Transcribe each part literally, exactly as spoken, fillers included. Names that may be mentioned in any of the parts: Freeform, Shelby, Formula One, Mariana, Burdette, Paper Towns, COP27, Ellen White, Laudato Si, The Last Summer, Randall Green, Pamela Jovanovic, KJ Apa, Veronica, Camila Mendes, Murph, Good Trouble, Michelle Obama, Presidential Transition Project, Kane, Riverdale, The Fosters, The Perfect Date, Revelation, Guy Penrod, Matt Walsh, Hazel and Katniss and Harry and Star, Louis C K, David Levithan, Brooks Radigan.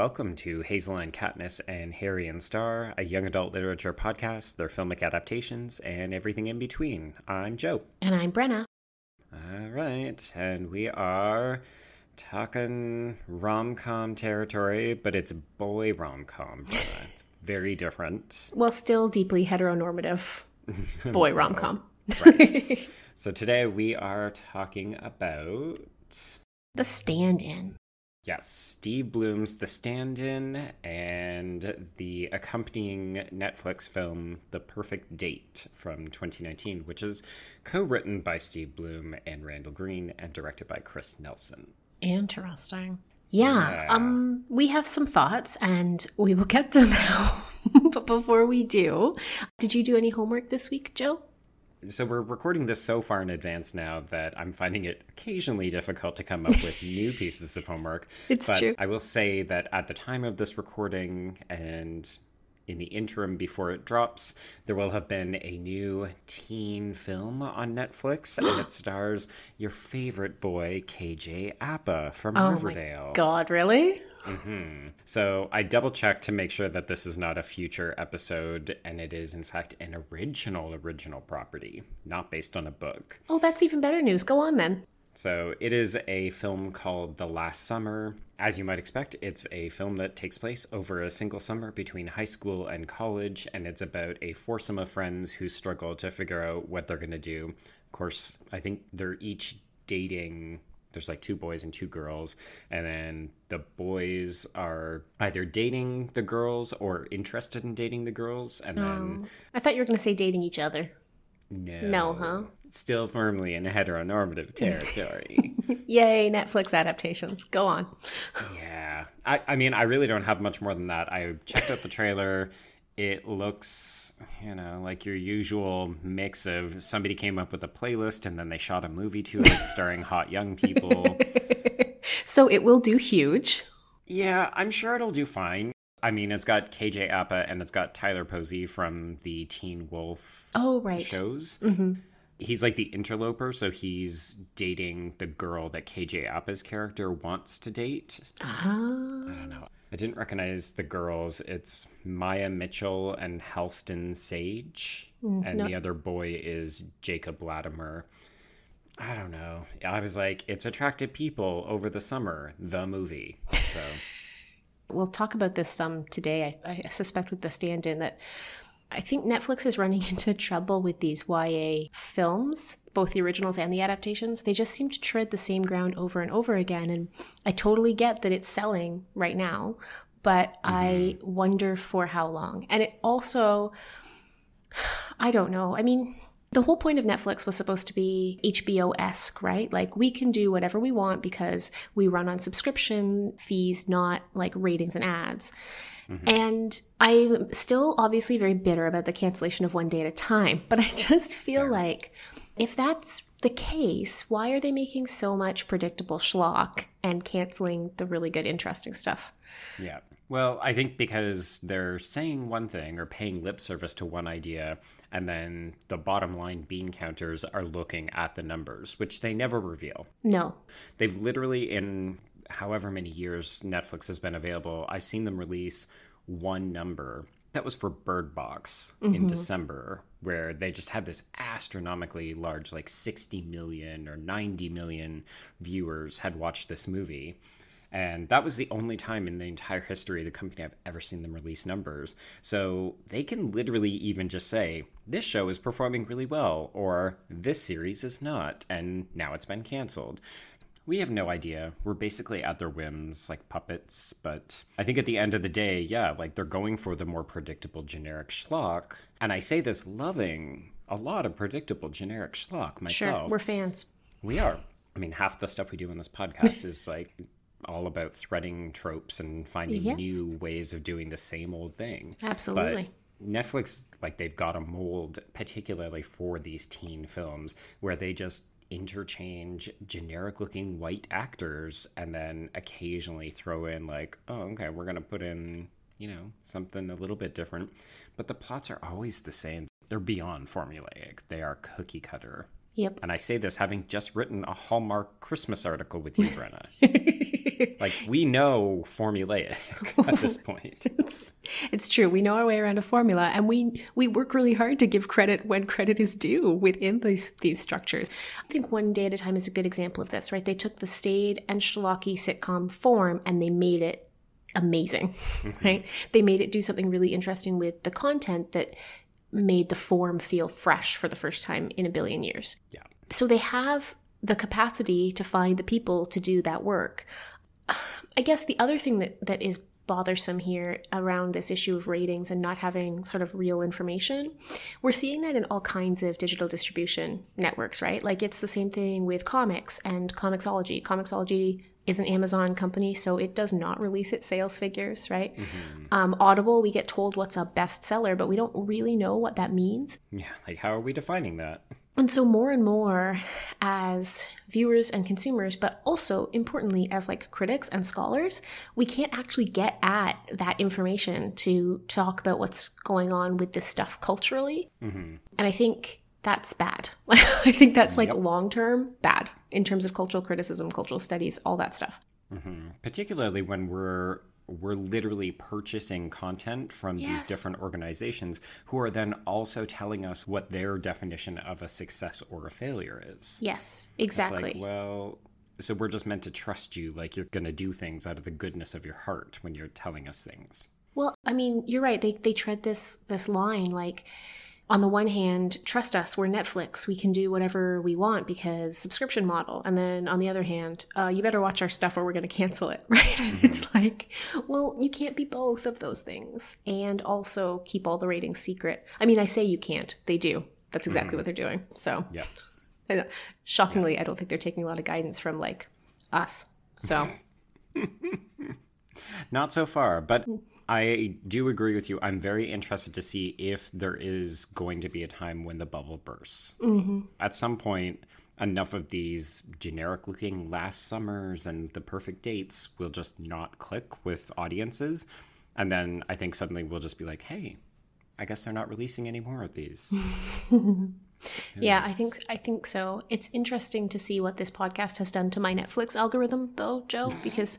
welcome to Hazel and Katniss and Harry and Star, a young adult literature podcast, their filmic adaptations, and everything in between. I'm Joe. And I'm Brenna. All right, and we are talking rom-com territory, but it's boy rom-com, Brenna. It's very different. Well, still deeply heteronormative boy rom-com. Right. So today we are talking about... The Stand-in. Yes, Steve Bloom's The Stand-in and the accompanying Netflix film The Perfect Date from twenty nineteen, which is co-written by Steve Bloom and Randall Green and directed by Chris Nelson. Interesting. Yeah, yeah. Um, we have some thoughts and we will get to them now. But before we do, did you do any homework this week, Joe? So we're recording this so far in advance now that I'm finding it occasionally difficult to come up with new pieces of homework. It's but true. I will say that at the time of this recording and in the interim before it drops, there will have been a new teen film on Netflix, and it stars your favorite boy, K J Apa from oh Riverdale. Oh my God, really? Mm-hmm. So I double checked to make sure that this is not a future episode, and it is in fact an original, original property, not based on a book. Oh, that's even better news. Go on then. So it is a film called The Last Summer. As you might expect, it's a film that takes place over a single summer between high school and college, and it's about a foursome of friends who struggle to figure out what they're going to do. Of course, I think they're each dating... There's like two boys and two girls, and then the boys are either dating the girls or interested in dating the girls, and oh. then... I thought you were going to say dating each other. No. No, huh? Still firmly in heteronormative territory. Yay, Netflix adaptations. Go on. Yeah. I, I mean, I really don't have much more than that. I checked out the trailer. It looks, you know, like your usual mix of somebody came up with a playlist and then they shot a movie to it starring hot young people. So it will do huge. Yeah, I'm sure it'll do fine. I mean, it's got K J Apa and it's got Tyler Posey from the Teen Wolf oh, right. shows. Mm-hmm. He's like the interloper, so he's dating the girl that K J Apa's character wants to date. Oh. I don't know. I didn't recognize the girls. It's Maya Mitchell and Halston Sage. Mm, and no. the other boy is Jacob Latimer. I don't know. I was like, it's attractive people over the summer, the movie. So we'll talk about this some today. I, I suspect with The Stand-in that I think Netflix is running into trouble with these Y A films, both the originals and the adaptations. They just seem to tread the same ground over and over again. And I totally get that it's selling right now, but mm-hmm. I wonder for how long. And it also, I don't know. I mean, the whole point of Netflix was supposed to be H B O-esque, right? Like we can do whatever we want because we run on subscription fees, not like ratings and ads. Mm-hmm. And I'm still obviously very bitter about the cancellation of One Day at a Time, but I just feel Fair. like if that's the case, why are they making so much predictable schlock and canceling the really good, interesting stuff? Yeah. Well, I think because they're saying one thing or paying lip service to one idea, and then the bottom line bean counters are looking at the numbers, which they never reveal. No. They've literally in... however many years Netflix has been available, I've seen them release one number. That was for Bird Box mm-hmm. in December, where they just had this astronomically large, like sixty million or ninety million viewers had watched this movie. And that was the only time in the entire history of the company I've ever seen them release numbers. So they can literally even just say, this show is performing really well, or this series is not, and now it's been canceled. We have no idea. We're basically at their whims, like puppets. But I think at the end of the day, yeah, like they're going for the more predictable generic schlock. And I say this loving a lot of predictable generic schlock myself. Sure, we're fans. We are. I mean, half the stuff we do on this podcast is like all about threading tropes and finding yes. new ways of doing the same old thing. Absolutely. But Netflix, like they've got a mold, particularly for these teen films, where they just interchange generic looking white actors and then occasionally throw in like, oh, okay, we're going to put in, you know, something a little bit different. But the plots are always the same. They're beyond formulaic. They are cookie cutter. Yep. And I say this having just written a Hallmark Christmas article with you, Brenna. Like, we know formulaic at this point. It's, it's true. We know our way around a formula, and we we work really hard to give credit when credit is due within these, these structures. I think One Day at a Time is a good example of this, right? They took the staid and schlocky sitcom form and they made it amazing, mm-hmm. right? They made it do something really interesting with the content that made the form feel fresh for the first time in a billion years. Yeah. So they have the capacity to find the people to do that work. I guess the other thing that, that is bothersome here around this issue of ratings and not having sort of real information, we're seeing that in all kinds of digital distribution networks, right? Like, it's the same thing with comics and comiXology. comiXology is an Amazon company, so it does not release its sales figures, right? Mm-hmm. Um, Audible, we get told what's a bestseller, but we don't really know what that means. Yeah, like, how are we defining that? And so more and more as viewers and consumers, but also importantly as like critics and scholars, we can't actually get at that information to talk about what's going on with this stuff culturally. Mm-hmm. And I think that's bad. I think that's like yep. long-term bad in terms of cultural criticism, cultural studies, all that stuff. Mm-hmm. Particularly when we're... we're literally purchasing content from yes. these different organizations who are then also telling us what their definition of a success or a failure is. Yes, exactly. It's like, well, so we're just meant to trust you, like you're going to do things out of the goodness of your heart when you're telling us things. Well, I mean, you're right. They they tread this this line, like, on the one hand, trust us, we're Netflix, we can do whatever we want because subscription model. And then on the other hand, uh, you better watch our stuff or we're going to cancel it, right? Mm-hmm. It's like, well, you can't be both of those things and also keep all the ratings secret. I mean, I say you can't. They do. That's exactly mm-hmm. what they're doing. So yeah. shockingly, yeah. I don't think they're taking a lot of guidance from like us. So not so far, but... I do agree with you. I'm very interested to see if there is going to be a time when the bubble bursts. Mm-hmm. At some point, enough of these generic-looking Last Summers and The Perfect Dates will just not click with audiences. And then I think suddenly we'll just be like, hey, I guess they're not releasing any more of these. Yeah, I think I think so. It's interesting to see what this podcast has done to my Netflix algorithm, though, Joe, because...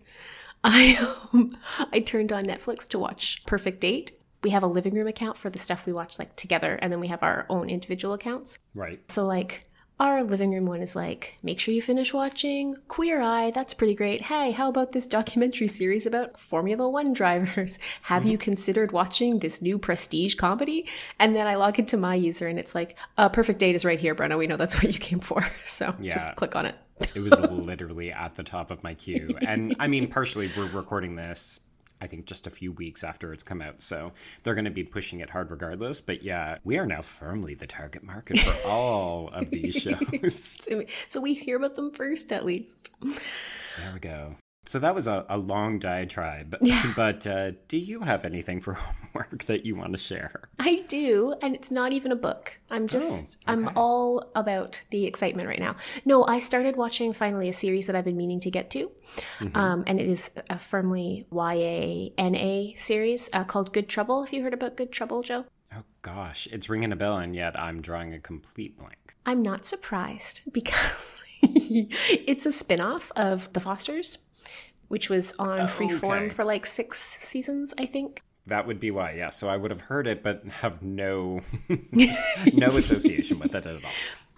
I um, I turned on Netflix to watch Perfect Date. We have a living room account for the stuff we watch like together, and then we have our own individual accounts. Right. So like our living room one is like, make sure you finish watching Queer Eye. That's pretty great. Hey, how about this documentary series about Formula One drivers? Have mm-hmm. you considered watching this new prestige comedy? And then I log into my user and it's like, uh, Perfect Date is right here, Brenna. We know that's what you came for. So yeah. just click on it. It was literally at the top of my queue. And I mean, partially we're recording this, I think, just a few weeks after it's come out. So they're going to be pushing it hard regardless. But yeah, we are now firmly the target market for all of these shows. So we hear about them first, at least. There we go. So that was a, a long diatribe, yeah. but uh, do you have anything for homework that you want to share? I do, and it's not even a book. I'm just, oh, okay. I'm all about the excitement right now. No, I started watching finally a series that I've been meaning to get to, mm-hmm. um, and it is a firmly Y A N A series uh, called Good Trouble. Have you heard about Good Trouble, Joe? Oh gosh, it's ringing a bell, and yet I'm drawing a complete blank. I'm not surprised because it's a spin-off of The Fosters, which was on Freeform okay. for like six seasons, I think. That would be why, yeah. So I would have heard it, but have no no association with it at all.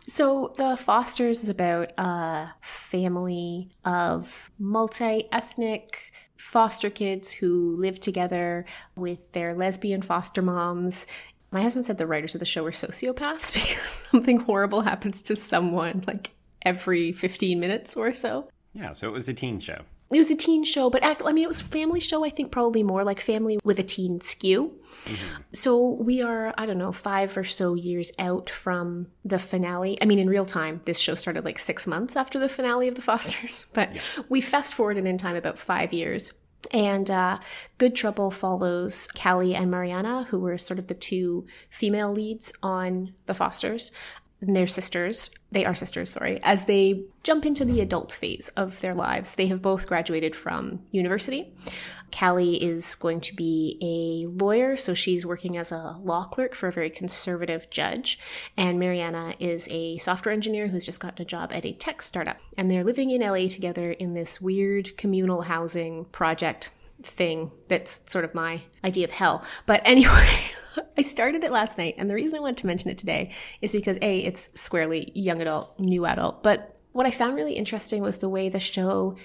So The Fosters is about a family of multi-ethnic foster kids who live together with their lesbian foster moms. My husband said the writers of the show were sociopaths because something horrible happens to someone like every fifteen minutes or so. Yeah, so it was a teen show. It was a teen show, but act- I mean, it was a family show, I think probably more like family with a teen skew. Mm-hmm. So we are, I don't know, five or so years out from the finale. I mean, in real time, this show started like six months after the finale of The Fosters, but yeah. we fast forwarded in time about five years. And uh, Good Trouble follows Callie and Mariana, who were sort of the two female leads on The Fosters. and their sisters, they are sisters, sorry, as they jump into the adult phase of their lives. They have both graduated from university. Callie is going to be a lawyer, so she's working as a law clerk for a very conservative judge. And Mariana is a software engineer who's just gotten a job at a tech startup. And they're living in L A together in this weird communal housing project thing that's sort of my idea of hell. But anyway... I started it last night, and the reason I wanted to mention it today is because, A, it's squarely young adult, new adult, but what I found really interesting was the way the show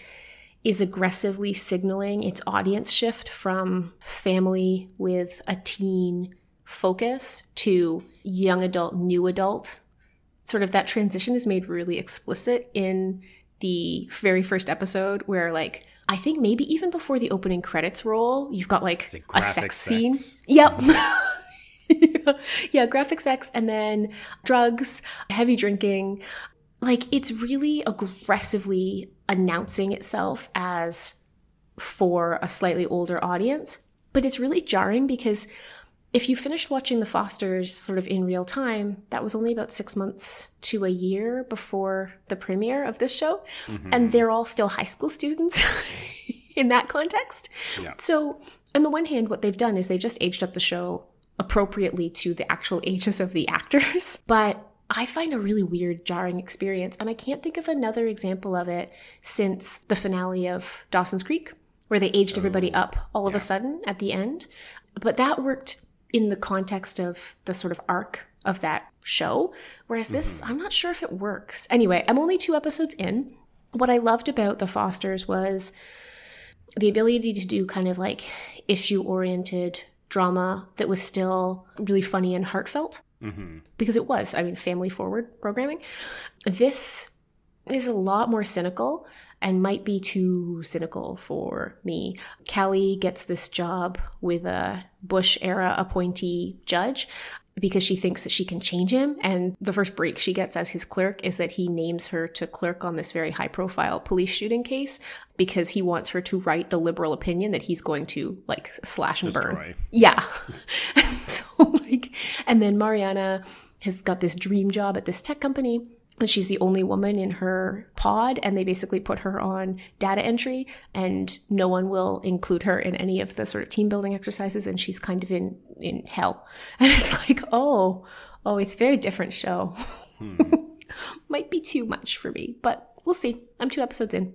is aggressively signaling its audience shift from family with a teen focus to young adult, new adult. Sort of that transition is made really explicit in the very first episode where, like, I think maybe even before the opening credits roll, you've got, like, like a sex, sex scene. Yep. Yeah. yeah, graphic sex, and then drugs, heavy drinking. Like, it's really aggressively announcing itself as for a slightly older audience. But it's really jarring because if you finished watching The Fosters sort of in real time, that was only about six months to a year before the premiere of this show. Mm-hmm. And they're all still high school students in that context. Yeah. So on the one hand, what they've done is they've just aged up the show appropriately to the actual ages of the actors. But I find a really weird, jarring experience. And I can't think of another example of it since the finale of Dawson's Creek, where they aged oh, everybody up all yeah. of a sudden at the end. But that worked in the context of the sort of arc of that show. Whereas this, mm-hmm. I'm not sure if it works. Anyway, I'm only two episodes in. What I loved about The Fosters was the ability to do kind of like issue-oriented drama that was still really funny and heartfelt. Mm-hmm. Because it was, I mean, family-forward programming. This is a lot more cynical and might be too cynical for me. Callie gets this job with a Bush-era appointee judge because she thinks that she can change him. And the first break she gets as his clerk is that he names her to clerk on this very high-profile police shooting case because he wants her to write the liberal opinion that he's going to, like, slash and Destroy. burn. Yeah. And so, like, and then Mariana has got this dream job at this tech company. And she's the only woman in her pod, and they basically put her on data entry, and no one will include her in any of the sort of team building exercises, and she's kind of in, in hell. And it's like, oh, oh, it's a very different show. Hmm. Might be too much for me, but we'll see. I'm two episodes in.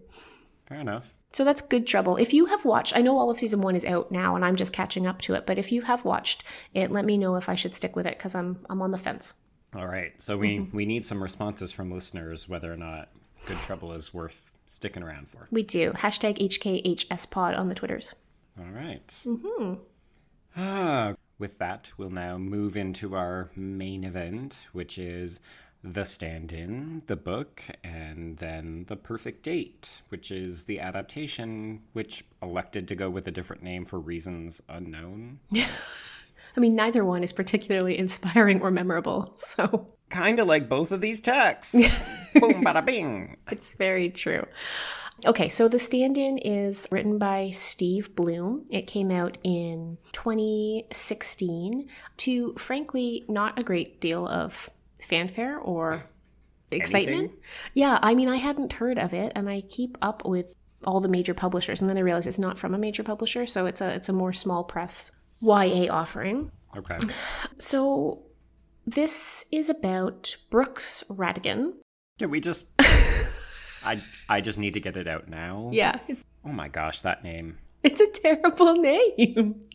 Fair enough. So that's Good Trouble. If you have watched, I know all of season one is out now, and I'm just catching up to it, but if you have watched it, let me know if I should stick with it, because I'm I'm on the fence. All right, so we, mm-hmm. we need some responses from listeners whether or not Good Trouble is worth sticking around for. We do. Hashtag H K H S pod on the Twitters. All right. Mm-hmm. Ah, with that, we'll now move into our main event, which is The Stand-in, the book, and then The Perfect Date, which is the adaptation, which elected to go with a different name for reasons unknown. Yeah. I mean, neither one is particularly inspiring or memorable, so... Kind of like both of these texts. Boom, bada bing. It's very true. Okay, so The Stand-in is written by Steve Bloom. It came out in twenty sixteen to, frankly, not a great deal of fanfare or excitement. Anything? Yeah, I mean, I hadn't heard of it, and I keep up with all the major publishers, and then I realized it's not from a major publisher, so it's a it's a more small press Y A offering. Okay. So this is about Brooks Radigan. Can we just... I I just need to get it out now. Yeah. Oh my gosh, that name. It's a terrible name.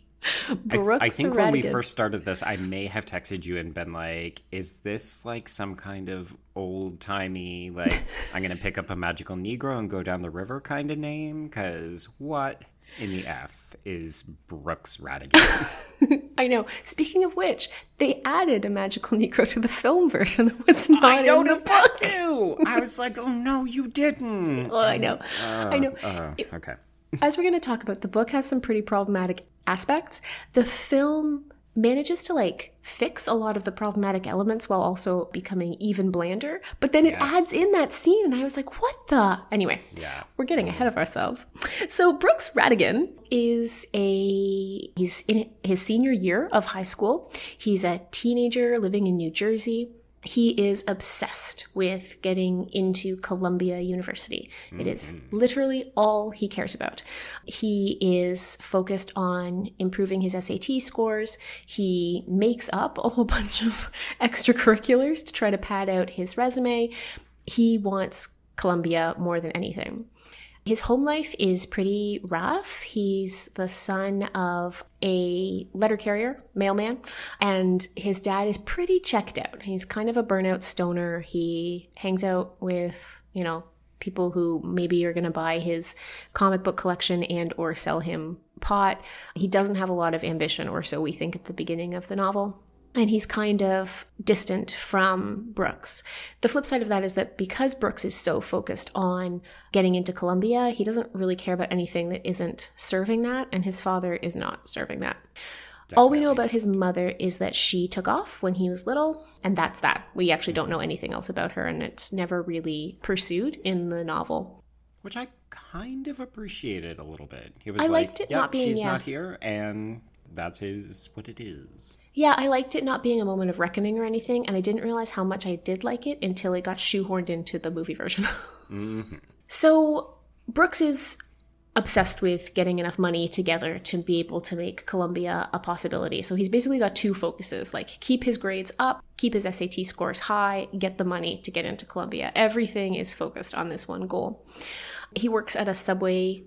Brooks I, I think Radigan. When we first started this, I may have texted you and been like, is this like some kind of old-timey, like, I'm going to pick up a magical Negro and go down the river kind of name? Because what... in the F is Brooks Radigan. I know. Speaking of which, they added a magical Negro to the film version that was not I in the book. I noticed that too. I was like, oh no, you didn't. Well, I know. Uh, I know. Uh, okay. As we're going to talk about, the book has some pretty problematic aspects. The film manages to like fix a lot of the problematic elements while also becoming even blander. But then it yes. adds in that scene and I was like, what the? Anyway, yeah. we're getting ahead of ourselves. So Brooks Radigan is a, he's in his senior year of high school. He's a teenager living in New Jersey. he is obsessed with getting into Columbia University. Mm-hmm. It is literally all he cares about. He is focused on improving his S A T scores. He makes up a whole bunch of extracurriculars to try to pad out his resume. He wants Columbia more than anything. His home life is pretty rough. He's the son of a letter carrier, mailman, and his dad is pretty checked out. He's kind of a burnout stoner. He hangs out with, you know, people who maybe are going to buy his comic book collection and or sell him pot. He doesn't have a lot of ambition, or so we think at the beginning of the novel. And he's kind of distant from Brooks. The flip side of that is that because Brooks is so focused on getting into Columbia, he doesn't really care about anything that isn't serving that, and his father is not serving that. Definitely. All we know about his mother is that she took off when he was little, and that's that. We actually don't know anything else about her, and it's never really pursued in the novel. Which I kind of appreciated a little bit. He was I like, liked it yep, not being, she's yeah. not here, and... That's his, what it is. Yeah, I liked it not being a moment of reckoning or anything, and I didn't realize how much I did like it until it got shoehorned into the movie version. Mm-hmm. So Brooks is obsessed with getting enough money together to be able to make Columbia a possibility. So he's basically got two focuses, like keep his grades up, keep his S A T scores high, get the money to get into Columbia. Everything is focused on this one goal. He works at a Subway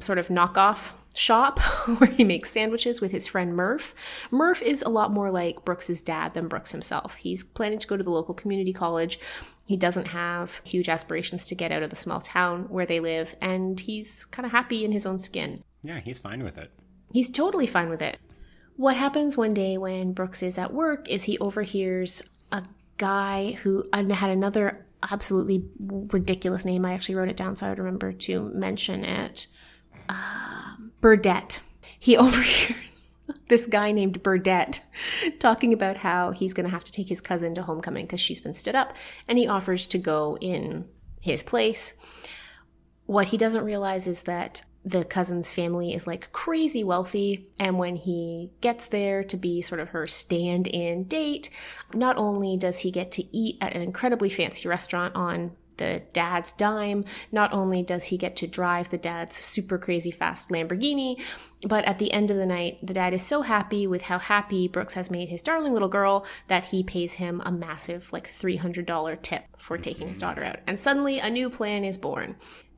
sort of knockoff shop where he makes sandwiches with his friend Murph. Murph is a lot more like Brooks's dad than Brooks himself. He's planning to go to the local community college. He doesn't have huge aspirations to get out of the small town where they live, and he's kind of happy in his own skin. Yeah, he's fine with it. He's totally fine with it. What happens one day when Brooks is at work is he overhears a guy who had another absolutely ridiculous name. I actually wrote it down so I would remember to mention it. Um, Burdette. He overhears this guy named Burdette talking about how he's going to have to take his cousin to homecoming because she's been stood up, and he offers to go in his place. What he doesn't realize is that the cousin's family is like crazy wealthy, and when he gets there to be sort of her stand-in date, not only does he get to eat at an incredibly fancy restaurant on the dad's dime, not only does he get to drive the dad's super crazy fast Lamborghini, but at the end of the night, the dad is so happy with how happy Brooks has made his darling little girl that he pays him a massive like three hundred dollars tip for taking his daughter out. And suddenly a new plan is born.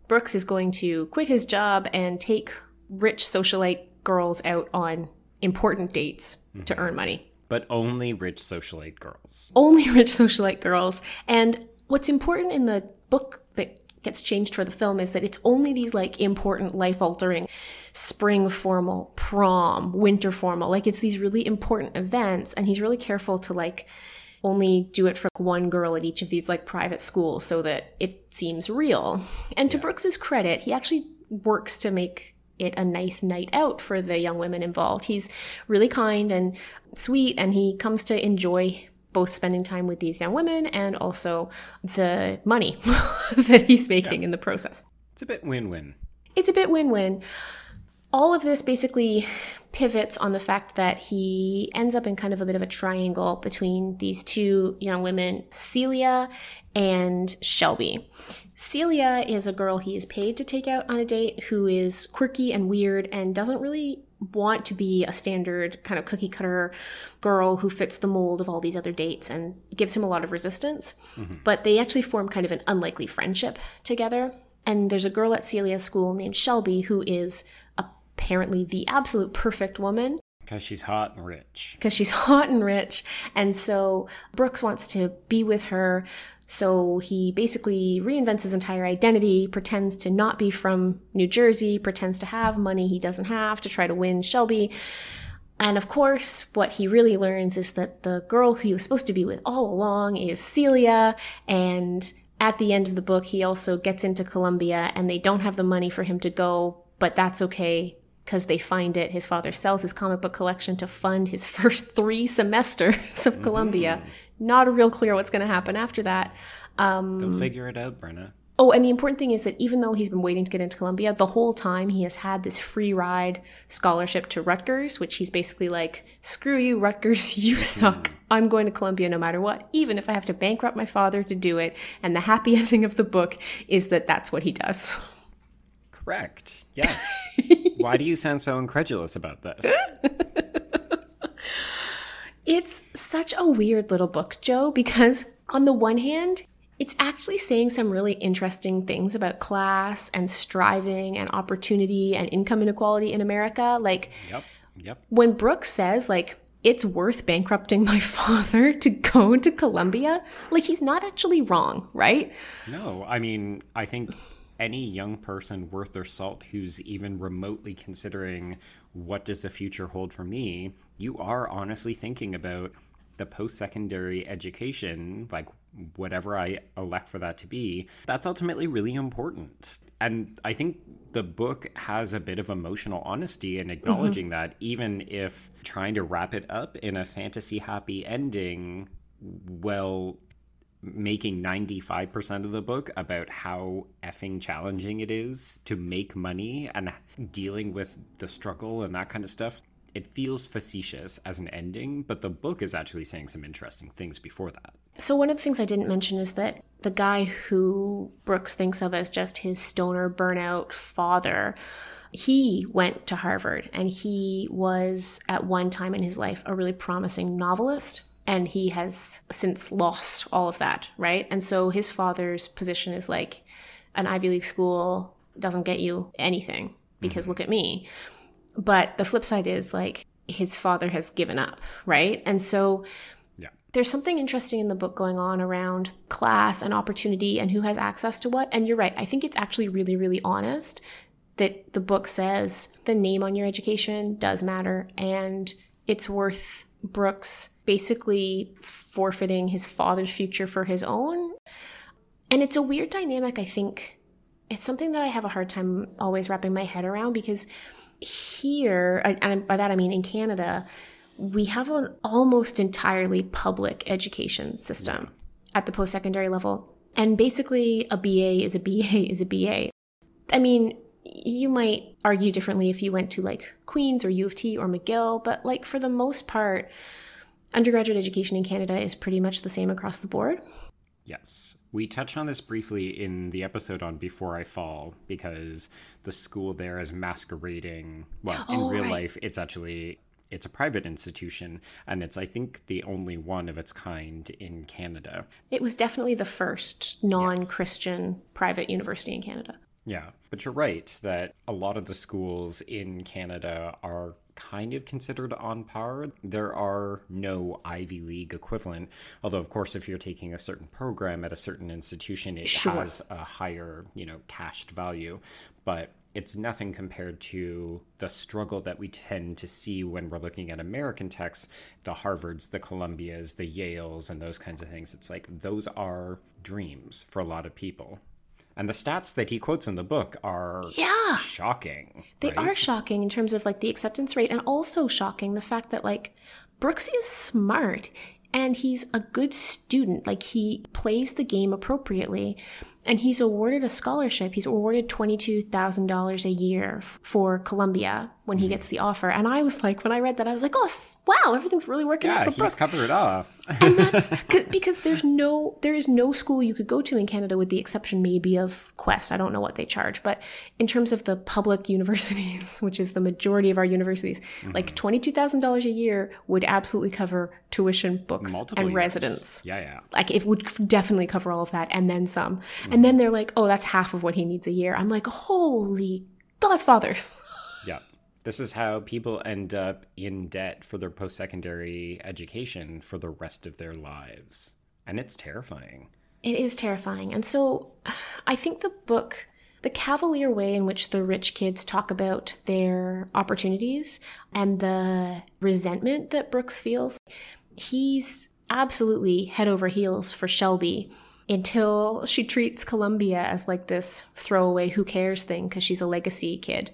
Brooks is going to quit his job and take rich socialite girls out on important dates mm-hmm. to earn money. But only rich socialite girls. Only rich socialite girls. And what's important in the book that gets changed for the film is that it's only these like important life-altering spring formal, prom, winter formal. Like it's these really important events, and he's really careful to like only do it for one girl at each of these like private schools so that it seems real. And to yeah. Brooks's credit, he actually works to make it a nice night out for the young women involved. He's really kind and sweet, and he comes to enjoy both spending time with these young women and also the money that he's making yeah. in the process. It's a bit win-win. It's a bit win-win. All of this basically pivots on the fact that he ends up in kind of a bit of a triangle between these two young women, Celia and Shelby. Celia is a girl he is paid to take out on a date who is quirky and weird and doesn't really want to be a standard kind of cookie cutter girl who fits the mold of all these other dates and gives him a lot of resistance. Mm-hmm. But they actually form kind of an unlikely friendship together. And there's a girl at Celia's school named Shelby who is apparently the absolute perfect woman. Because she's hot and rich. Because she's hot and rich. And so Brooks wants to be with her. So he basically reinvents his entire identity, pretends to not be from New Jersey, pretends to have money he doesn't have to try to win Shelby. And of course, what he really learns is that the girl who he was supposed to be with all along is Celia. And at the end of the book, he also gets into Columbia, and they don't have the money for him to go, but that's okay. Because they find it, his father sells his comic book collection to fund his first three semesters of mm-hmm. Columbia. Not real clear what's going to happen after that. Um, They'll figure it out, Brenna. Oh, and the important thing is that even though he's been waiting to get into Columbia, the whole time he has had this free ride scholarship to Rutgers, which he's basically like, screw you, Rutgers, you suck. I'm going to Columbia no matter what, even if I have to bankrupt my father to do it. And the happy ending of the book is that that's what he does. Correct. Yes. Why do you sound so incredulous about this? It's such a weird little book, Joe, because on the one hand, it's actually saying some really interesting things about class and striving and opportunity and income inequality in America. Like, yep, yep. When Brooks says, like, it's worth bankrupting my father to go to Columbia, like, he's not actually wrong, right? No, I mean, I think any young person worth their salt who's even remotely considering what does the future hold for me, you are honestly thinking about the post-secondary education, like whatever I elect for that to be, that's ultimately really important. And I think the book has a bit of emotional honesty in acknowledging mm-hmm. that, even if trying to wrap it up in a fantasy happy ending, well, making ninety-five percent of the book about how effing challenging it is to make money and dealing with the struggle and that kind of stuff. It feels facetious as an ending, but the book is actually saying some interesting things before that. So one of the things I didn't mention is that the guy who Brooks thinks of as just his stoner burnout father, he went to Harvard, and he was at one time in his life a really promising novelist. And he has since lost all of that, right? And so his father's position is like, an Ivy League school doesn't get you anything because mm-hmm. look at me. But the flip side is like, his father has given up, right? And so yeah. there's something interesting in the book going on around class and opportunity and who has access to what. And you're right. I think it's actually really, really honest that the book says the name on your education does matter and it's worth Brooks basically forfeiting his father's future for his own. And it's a weird dynamic, I think. It's something that I have a hard time always wrapping my head around, because here, and by that I mean in Canada, we have an almost entirely public education system at the post-secondary level. And basically a B A is a B A is a B A. I mean, you might argue differently if you went to like Queen's or U of T or McGill, but like for the most part, undergraduate education in Canada is pretty much the same across the board. Yes. We touched on this briefly in the episode on Before I Fall, because the school there is masquerading. Well, oh, in real right. life, it's actually, it's a private institution, and it's, I think, the only one of its kind in Canada. It was definitely the first non-Christian yes. private university in Canada. Yeah, but you're right that a lot of the schools in Canada are kind of considered on par. There are no Ivy League equivalent, although, of course, if you're taking a certain program at a certain institution, it sure. has a higher, you know, cached value. But it's nothing compared to the struggle that we tend to see when we're looking at American texts, the Harvards, the Columbias, the Yales, and those kinds of things. It's like those are dreams for a lot of people. And the stats that he quotes in the book are yeah. shocking. They right? are shocking in terms of like the acceptance rate, and also shocking the fact that like Brooks is smart and he's a good student. Like, he plays the game appropriately, and he's awarded a scholarship. He's awarded twenty-two thousand dollars a year for Columbia when he mm-hmm. gets the offer. And I was like, when I read that, I was like, oh, wow, everything's really working yeah, out for Brooks. Yeah, he's covered it off. And that's because there's no, there is no school you could go to in Canada, with the exception maybe of Quest. I don't know what they charge, but in terms of the public universities, which is the majority of our universities, mm-hmm. like twenty-two thousand dollars a year would absolutely cover tuition, books, Multiple and years. residence. Yeah, yeah. Like, it would definitely cover all of that and then some. Mm-hmm. And then they're like, oh, that's half of what he needs a year. I'm like, holy godfather. Yeah. This is how people end up in debt for their post-secondary education for the rest of their lives. And it's terrifying. It is terrifying. And so I think the book, the cavalier way in which the rich kids talk about their opportunities and the resentment that Brooks feels, he's absolutely head over heels for Shelby, until she treats Columbia as like this throwaway who cares thing because she's a legacy kid.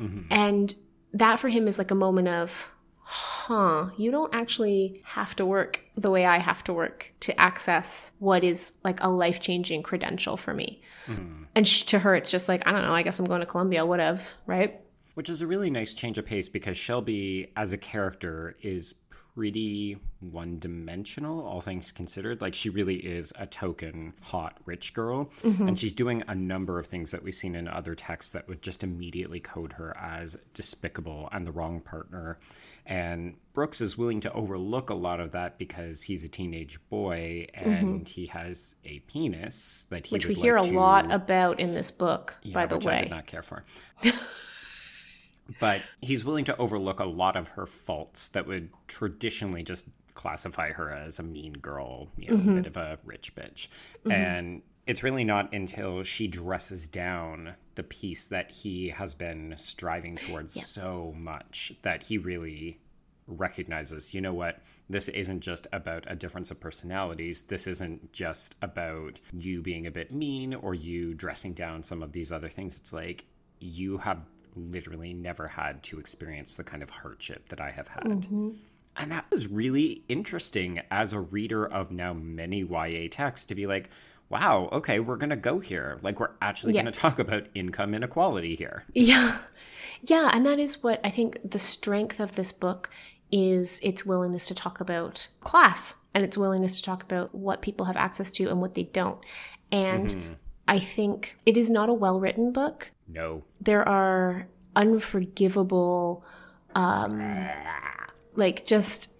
Mm-hmm. And that for him is like a moment of, huh, you don't actually have to work the way I have to work to access what is like a life-changing credential for me. Mm-hmm. And she, to her, it's just like, I don't know, I guess I'm going to Columbia, whatevs, right? Which is a really nice change of pace, because Shelby as a character is pretty one-dimensional, all things considered. Like, she really is a token hot rich girl, mm-hmm. and she's doing a number of things that we've seen in other texts that would just immediately code her as despicable and the wrong partner. And Brooks is willing to overlook a lot of that because he's a teenage boy and mm-hmm. he has a penis that he which would we hear like a to... lot about in this book, yeah, by the which way. I did not care for. But he's willing to overlook a lot of her faults that would traditionally just classify her as a mean girl, you know, mm-hmm. a bit of a rich bitch. Mm-hmm. And it's really not until she dresses down the piece that he has been striving towards yeah. so much that he really recognizes, you know what, this isn't just about a difference of personalities. This isn't just about you being a bit mean or you dressing down some of these other things. It's like, you have literally never had to experience the kind of hardship that I have had. Mm-hmm. And that was really interesting as a reader of now many Y A texts to be like, wow, okay, we're going to go here. Like, we're actually yeah. going to talk about income inequality here. Yeah. Yeah. And that is what I think the strength of this book is, its willingness to talk about class and its willingness to talk about what people have access to and what they don't. And mm-hmm. I think it is not a well-written book. No. There are unforgivable, um, like just,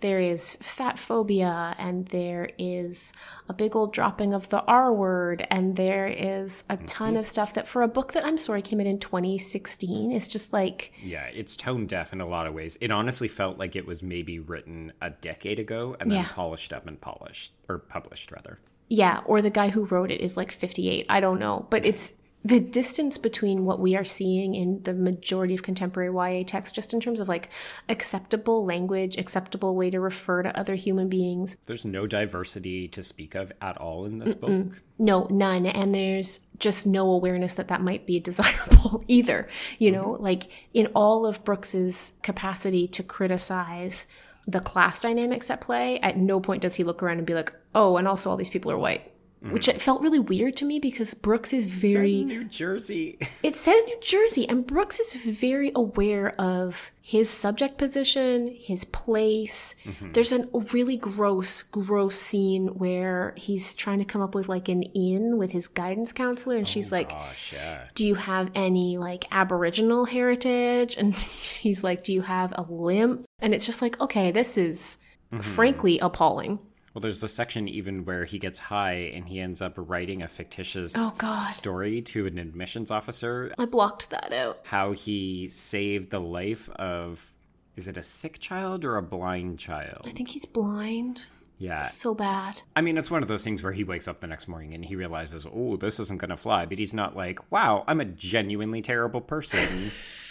there is fat phobia and there is a big old dropping of the R word and there is a ton mm-hmm. of stuff that for a book that, I'm sorry, came in in twenty sixteen, it's just like... Yeah, it's tone deaf in a lot of ways. It honestly felt like it was maybe written a decade ago and then yeah. polished up and polished, or published rather. Yeah, or the guy who wrote it is like fifty-eight. I don't know. But it's the distance between what we are seeing in the majority of contemporary Y A texts, just in terms of like acceptable language, acceptable way to refer to other human beings. There's no diversity to speak of at all in this Mm-mm. book. No, none. And there's just no awareness that that might be desirable either. You know, mm-hmm. like in all of Brooks's capacity to criticize the class dynamics at play, at no point does he look around and be like, oh, and also all these people are white, mm-hmm. which it felt really weird to me because Brooks is very... It's set in New Jersey. It's set in New Jersey, and Brooks is very aware of his subject position, his place. Mm-hmm. There's a really gross, gross scene where he's trying to come up with like an in with his guidance counselor, and oh, she's like, gosh, yeah. do you have any like Aboriginal heritage? And he's like, do you have a limp? And it's just like, okay, this is mm-hmm. frankly appalling. Well, there's the section even where he gets high and he ends up writing a fictitious oh, God. story to an admissions officer. I blocked that out. How he saved the life of, is it a sick child or a blind child? I think he's blind. Yeah. So bad. I mean, it's one of those things where he wakes up the next morning and he realizes, oh, this isn't going to fly. But he's not like, wow, I'm a genuinely terrible person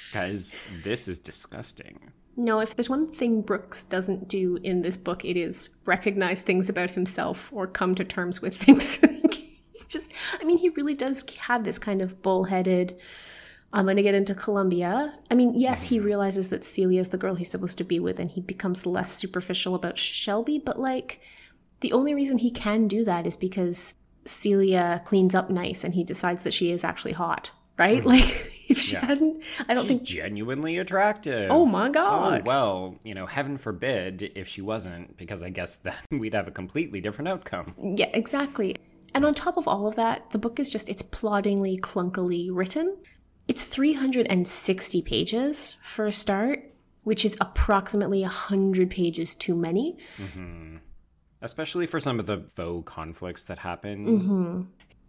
because this is disgusting. No, if there's one thing Brooks doesn't do in this book, it is recognize things about himself or come to terms with things. He's just, I mean, he really does have this kind of bullheaded, I'm going to get into Columbia. I mean, yes, he realizes that Celia is the girl he's supposed to be with and he becomes less superficial about Shelby. But like, the only reason he can do that is because Celia cleans up nice and he decides that she is actually hot. Right? Mm. Like, if she yeah. hadn't, I don't She's think... genuinely attractive. Oh, my God. Oh, well, you know, heaven forbid if she wasn't, because I guess then we'd have a completely different outcome. Yeah, exactly. And on top of all of that, the book is just, it's ploddingly, clunkily written. It's three hundred sixty pages for a start, which is approximately one hundred pages too many. Mm-hmm. Especially for some of the faux conflicts that happen. Mm-hmm.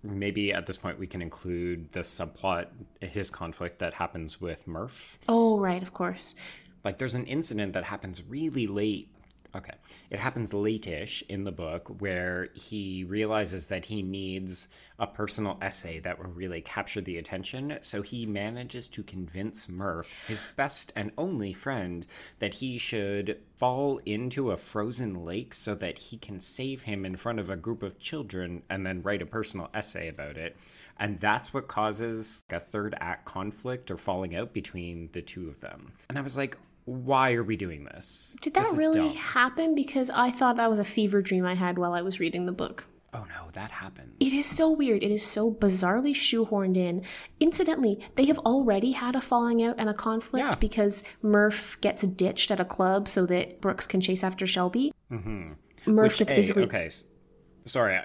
Maybe at this point we can include the subplot, his conflict that happens with Murph. Oh, right, of course. Like, there's an incident that happens really late. Okay. It happens late-ish in the book where he realizes that he needs a personal essay that will really capture the attention. So he manages to convince Murph, his best and only friend, that he should fall into a frozen lake so that he can save him in front of a group of children and then write a personal essay about it. And that's what causes a third act conflict or falling out between the two of them. And I was like, why are we doing this? Did that this really dumb. happen? Because I thought that was a fever dream I had while I was reading the book. Oh, no, that happens. It is so weird. It is so bizarrely shoehorned in. Incidentally, they have already had a falling out and a conflict yeah. because Murph gets ditched at a club so that Brooks can chase after Shelby. Mm-hmm. Murph Which, gets hey, basically... Okay, sorry.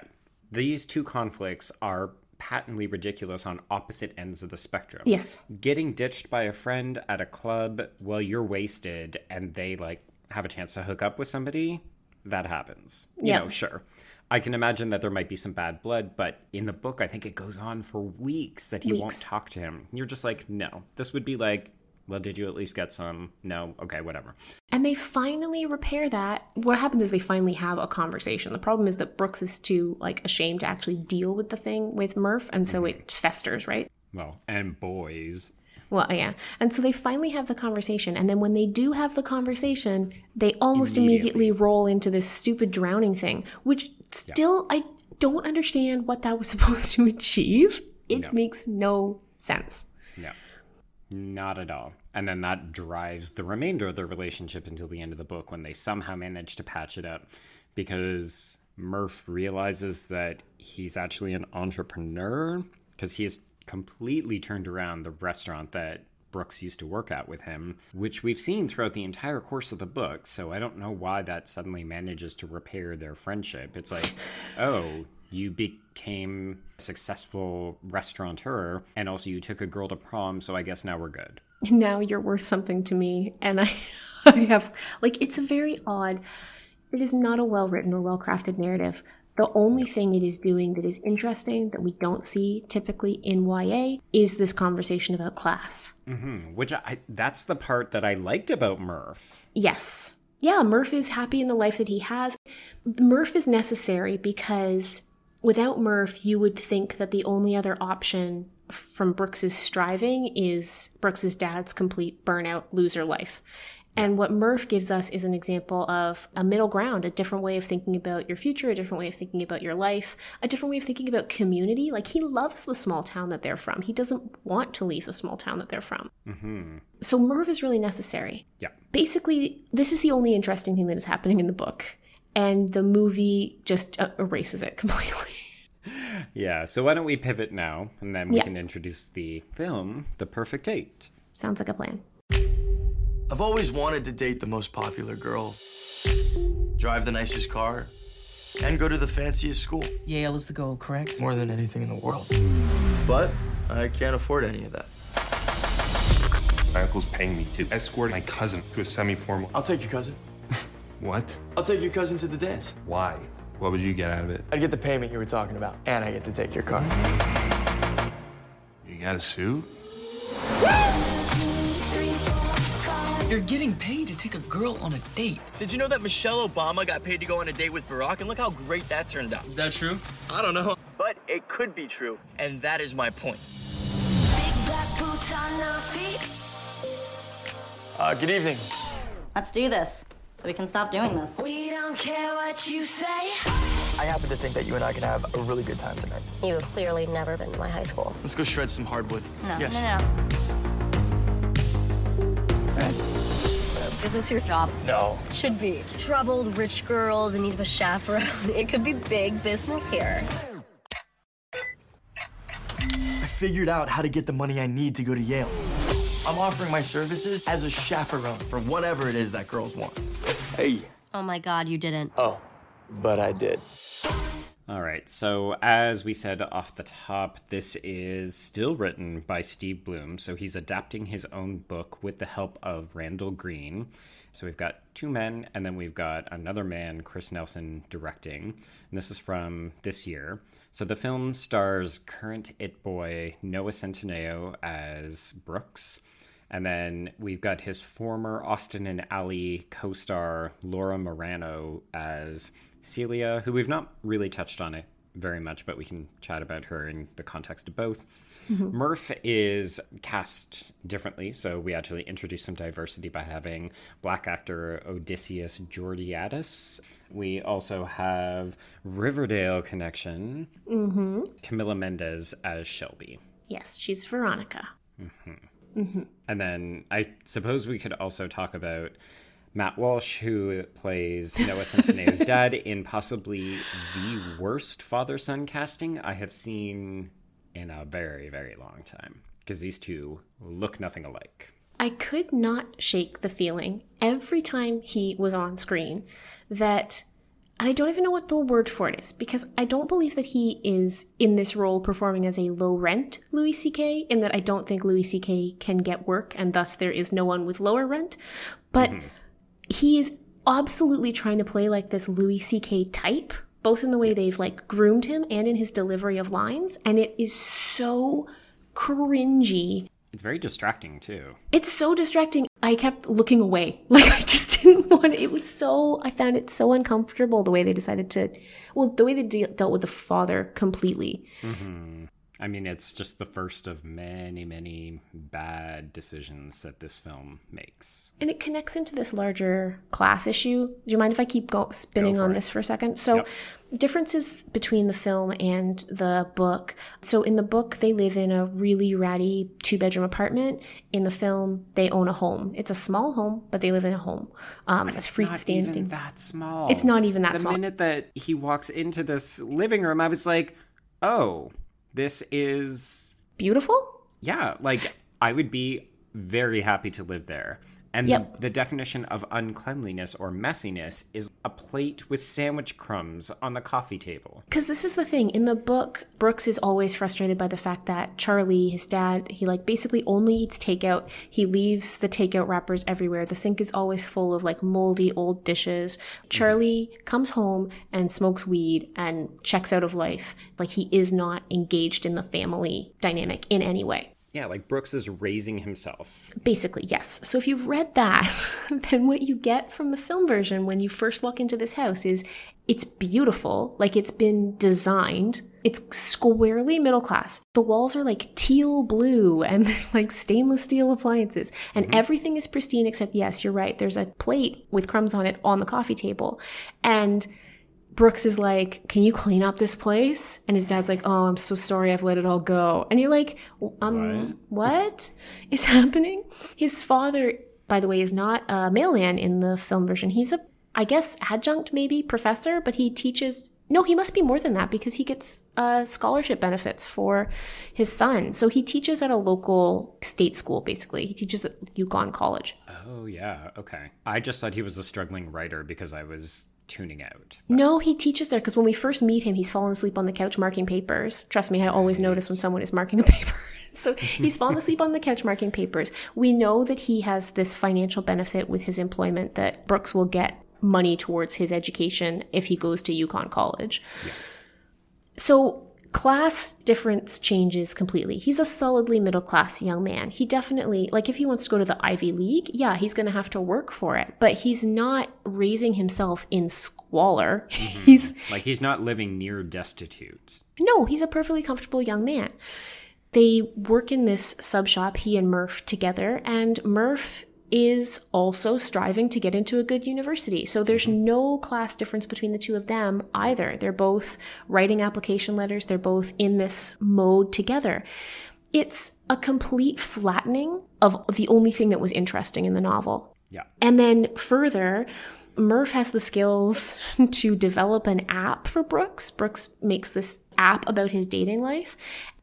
These two conflicts are patently ridiculous on opposite ends of the spectrum. Yes. Getting ditched by a friend at a club while you're wasted and they, like, have a chance to hook up with somebody, that happens. You yeah. know, sure. I can imagine that there might be some bad blood, but in the book, I think it goes on for weeks that he weeks. won't talk to him. You're just like, no. This would be like, well, did you at least get some? No. Okay, whatever. And they finally repair that. What happens is they finally have a conversation. The problem is that Brooks is too, like, ashamed to actually deal with the thing with Murph, and so mm-hmm. it festers, right? Well, and boys... Well, yeah. And so they finally have the conversation. And then when they do have the conversation, they almost immediately, immediately roll into this stupid drowning thing, which still, yeah. I don't understand what that was supposed to achieve. It no. makes no sense. No, not at all. And then that drives the remainder of their relationship until the end of the book when they somehow manage to patch it up because Murph realizes that he's actually an entrepreneur because he is completely turned around the restaurant that Brooks used to work at with him, which we've seen throughout the entire course of the book. So I don't know why that suddenly manages to repair their friendship. It's like, oh, you became a successful restaurateur and also you took a girl to prom. So I guess now we're good. Now you're worth something to me. And I, I have like, it's a very odd, it is not a well-written or well-crafted narrative. The only thing it is doing that is interesting that we don't see typically in Y A is this conversation about class. Mm-hmm. Which I, that's the part that I liked about Murph. Yes. Yeah, Murph is happy in the life that he has. Murph is necessary because without Murph, you would think that the only other option from Brooks's striving is Brooks's dad's complete burnout loser life. And what Murph gives us is an example of a middle ground, a different way of thinking about your future, a different way of thinking about your life, a different way of thinking about community. Like, he loves the small town that they're from. He doesn't want to leave the small town that they're from. Mm-hmm. So Murph is really necessary. Yeah. Basically, this is the only interesting thing that is happening in the book. And the movie just erases it completely. Yeah. So why don't we pivot now, and then we yeah. can introduce the film, The Perfect Date. Sounds like a plan. I've always wanted to date the most popular girl, drive the nicest car, and go to the fanciest school. Yale is the goal, correct? More than anything in the world. But I can't afford any of that. My uncle's paying me to escort my cousin to a semi-formal. I'll take your cousin. What? I'll take your cousin to the dance. Why? What would you get out of it? I'd get the payment you were talking about, and I get to take your car. You got a suit? You're getting paid to take a girl on a date. Did you know that Michelle Obama got paid to go on a date with Barack? And look how great that turned out. Is that true? I don't know. But it could be true. And that is my point. Big black boots on our feet. Uh, good evening. Let's do this so we can stop doing this. We don't care what you say. I happen to think that you and I can have a really good time tonight. You have clearly never been to my high school. Let's go shred some hardwood. No, yes. no, no. All right. Is this your job? No. It should be. Troubled rich girls in need of a chaperone. It could be big business here. I figured out how to get the money I need to go to Yale. I'm offering my services as a chaperone for whatever it is that girls want. Hey. Oh my God, you didn't. Oh, but I did. All right, so as we said off the top, this is still written by Steve Bloom. So he's adapting his own book with the help of Randall Green. So we've got two men, and then we've got another man, Chris Nelson, directing. And this is from this year. So the film stars current It Boy Noah Centineo as Brooks. And then we've got his former Austin and Ally co-star Laura Marano as Celia, who we've not really touched on it very much, but we can chat about her in the context of both. Mm-hmm. Murph is cast differently, so we actually introduce some diversity by having Black actor Odysseus Georgiadis. We also have Riverdale connection, mm-hmm. Camila Mendes as Shelby. Yes, she's Veronica. Mm-hmm. Mm-hmm. And then I suppose we could also talk about Matt Walsh, who plays Noah Centineo's dad in possibly the worst father-son casting I have seen in a very, very long time. Because these two look nothing alike. I could not shake the feeling every time he was on screen that... And I don't even know what the word for it is, because I don't believe that he is in this role performing as a low-rent Louis C K, in that I don't think Louis C K can get work, and thus there is no one with lower rent. But mm-hmm. he is absolutely trying to play like this Louis C K type, both in the way yes. they've like groomed him and in his delivery of lines, and it is so cringy. It's very distracting, too. It's so distracting. I kept looking away. Like, I just didn't want it. It was so, I found it so uncomfortable the way they decided to, well, the way they de- dealt with the father completely. Mm-hmm. I mean, it's just the first of many, many bad decisions that this film makes. And it connects into this larger class issue. Do you mind if I keep go- spinning go on it. this for a second? So. Yep. Differences between the film and the book. So in the book, they live in a really ratty two-bedroom apartment. In the film, they own a home. It's a small home, but they live in a home. Um, it's freestanding. Not even that small. It's not even that the small. The minute that he walks into this living room, I was like, oh, this is... beautiful? Yeah. Like, I would be very happy to live there. And yep. the, the definition of uncleanliness or messiness is a plate with sandwich crumbs on the coffee table. Because this is the thing. In the book, Brooks is always frustrated by the fact that Charlie, his dad, he like basically only eats takeout. He leaves the takeout wrappers everywhere. The sink is always full of like moldy old dishes. Charlie mm-hmm. comes home and smokes weed and checks out of life. Like he is not engaged in the family dynamic in any way. Yeah, like Brooks is raising himself. Basically, yes. So if you've read that, then what you get from the film version when you first walk into this house is it's beautiful, like it's been designed. It's squarely middle class. The walls are like teal blue and there's like stainless steel appliances and mm-hmm. everything is pristine except, yes, you're right, there's a plate with crumbs on it on the coffee table. And Brooks is like, can you clean up this place? And his dad's like, oh, I'm so sorry. I've let it all go. And you're like, um, what, what is happening? His father, by the way, is not a mailman in the film version. He's a, I guess, adjunct maybe professor, but he teaches. No, he must be more than that because he gets uh, scholarship benefits for his son. So he teaches at a local state school, basically. He teaches at UConn College. Oh, yeah. Okay. I just thought he was a struggling writer because I was... tuning out. But. No, he teaches there because when we first meet him, he's fallen asleep on the couch marking papers. Trust me, I always right. notice when someone is marking a paper. So he's fallen asleep on the couch marking papers. We know that he has this financial benefit with his employment that Brooks will get money towards his education if he goes to UConn College. Yes. So class difference changes completely. He's a solidly middle-class young man. He definitely, like if he wants to go to the Ivy League, yeah, he's going to have to work for it. But he's not raising himself in squalor. Mm-hmm. He's like he's not living near destitute. No, he's a perfectly comfortable young man. They work in this sub shop, he and Murph together, and Murph is also striving to get into a good university. So there's no class difference between the two of them either. They're both writing application letters. They're both in this mode together. It's a complete flattening of the only thing that was interesting in the novel. Yeah. And then further, Murph has the skills to develop an app for Brooks. Brooks makes this app about his dating life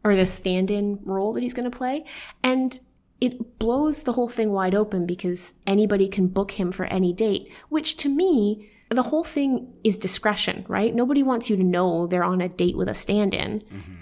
or this stand-in role that he's going to play. And it blows the whole thing wide open because anybody can book him for any date, which to me, the whole thing is discretion, right? Nobody wants you to know they're on a date with a stand-in. Mm-hmm.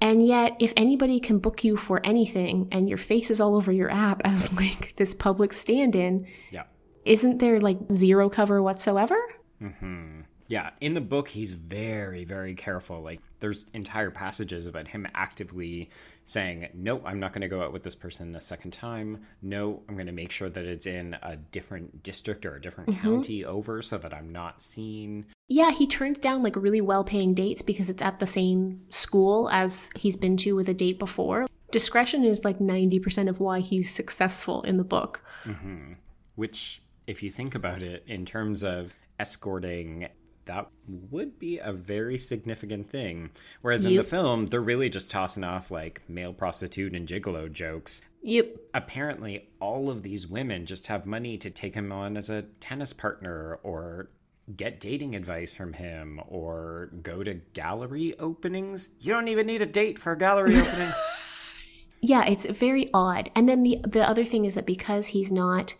And yet, if anybody can book you for anything and your face is all over your app as like this public stand-in, yeah. isn't there like zero cover whatsoever? Mm-hmm. Yeah. In the book, he's very, very careful. Like there's entire passages about him actively saying, no, I'm not going to go out with this person a second time. No, I'm going to make sure that it's in a different district or a different mm-hmm. county over so that I'm not seen. Yeah, he turns down like really well-paying dates because it's at the same school as he's been to with a date before. Discretion is like ninety percent of why he's successful in the book. Mm-hmm. Which, if you think about it, in terms of escorting... that would be a very significant thing. Whereas you, in the film, they're really just tossing off like male prostitute and gigolo jokes Yep. Apparently, all of these women just have money to take him on as a tennis partner or get dating advice from him or go to gallery openings. You don't even need a date for a gallery opening. Yeah, it's very odd. And then the the other thing is that because he's not,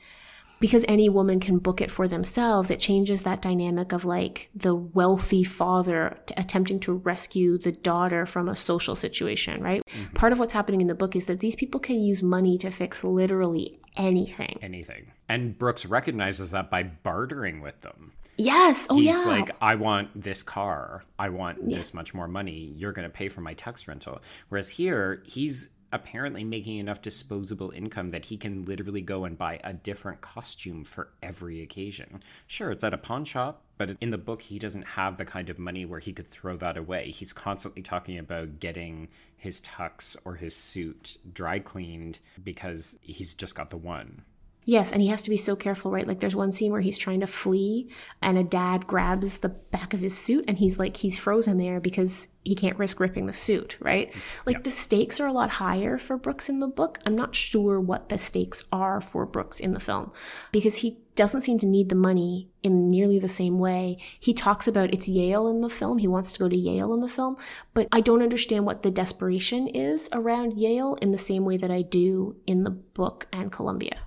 because any woman can book it for themselves, it changes that dynamic of like the wealthy father t- attempting to rescue the daughter from a social situation, right? Mm-hmm. Part of what's happening in the book is that these people can use money to fix literally anything. Anything. And Brooks recognizes that by bartering with them. Yes. Oh, He's yeah. He's like, I want this car. I want yeah. this much more money. You're going to pay for my tux rental. Whereas here, he's apparently making enough disposable income that he can literally go and buy a different costume for every occasion. Sure, it's at a pawn shop, but in the book, he doesn't have the kind of money where he could throw that away. He's constantly talking about getting his tux or his suit dry cleaned because he's just got the one. Yes, and he has to be so careful, right? Like there's one scene where he's trying to flee and a dad grabs the back of his suit and he's like, he's frozen there because he can't risk ripping the suit, right? Like yep. the stakes are a lot higher for Brooks in the book. I'm not sure what the stakes are for Brooks in the film because he doesn't seem to need the money in nearly the same way. He talks about it's Yale in the film. He wants to go to Yale in the film, but I don't understand what the desperation is around Yale in the same way that I do in the book and Columbia.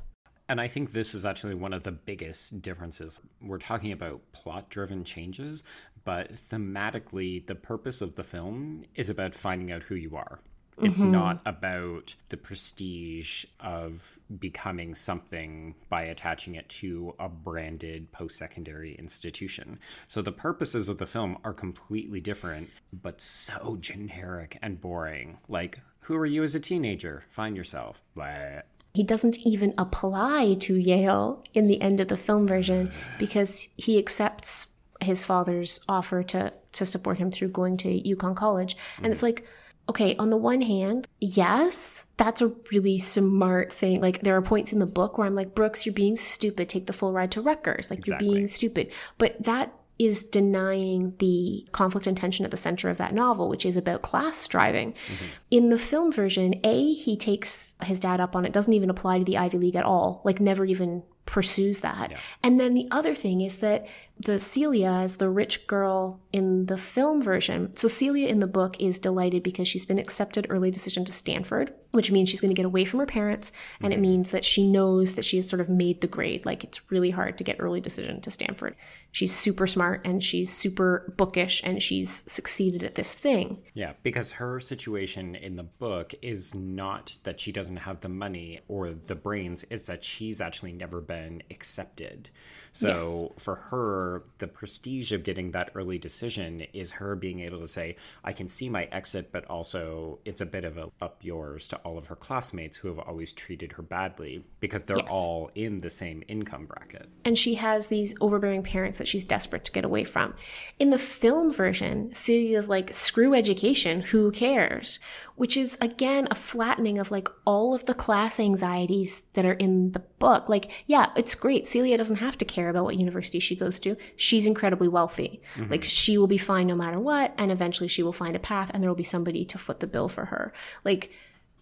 And I think this is actually one of the biggest differences. We're talking about plot-driven changes, but thematically, the purpose of the film is about finding out who you are. Mm-hmm. It's not about the prestige of becoming something by attaching it to a branded post-secondary institution. So the purposes of the film are completely different, but so generic and boring. Like, who are you as a teenager? Find yourself. Blah. He doesn't even apply to Yale in the end of the film version because he accepts his father's offer to, to support him through going to UConn College. And mm-hmm. it's like, okay, on the one hand, yes, that's a really smart thing. Like there are points in the book where I'm like, Brooks, you're being stupid. Take the full ride to Rutgers. Like exactly. You're being stupid. But that is denying the conflict and tension at the center of that novel, which is about class striving. Mm-hmm. In the film version, A, he takes his dad up on it, doesn't even apply to the Ivy League at all, like never even pursues that. Yeah. And then the other thing is that the Celia is the rich girl in the film version. So Celia in the book is delighted because she's been accepted early decision to Stanford, which means she's going to get away from her parents. And mm-hmm. it means that she knows that she has sort of made the grade. Like it's really hard to get early decision to Stanford. She's super smart and she's super bookish and she's succeeded at this thing. Yeah, because her situation in the book is not that she doesn't have the money or the brains. It's that she's actually never been accepted. So yes. for her, the prestige of getting that early decision is her being able to say, I can see my exit, but also it's a bit of a up yours to all of her classmates who have always treated her badly because they're yes. all in the same income bracket. And she has these overbearing parents that she's desperate to get away from. In the film version, Celia's like, screw education, who cares? Which is, again, a flattening of like all of the class anxieties that are in the book. Like, yeah, it's great. Celia doesn't have to care about what university she goes to. She's incredibly wealthy. Mm-hmm. Like, she will be fine no matter what. And eventually she will find a path and there will be somebody to foot the bill for her. Like,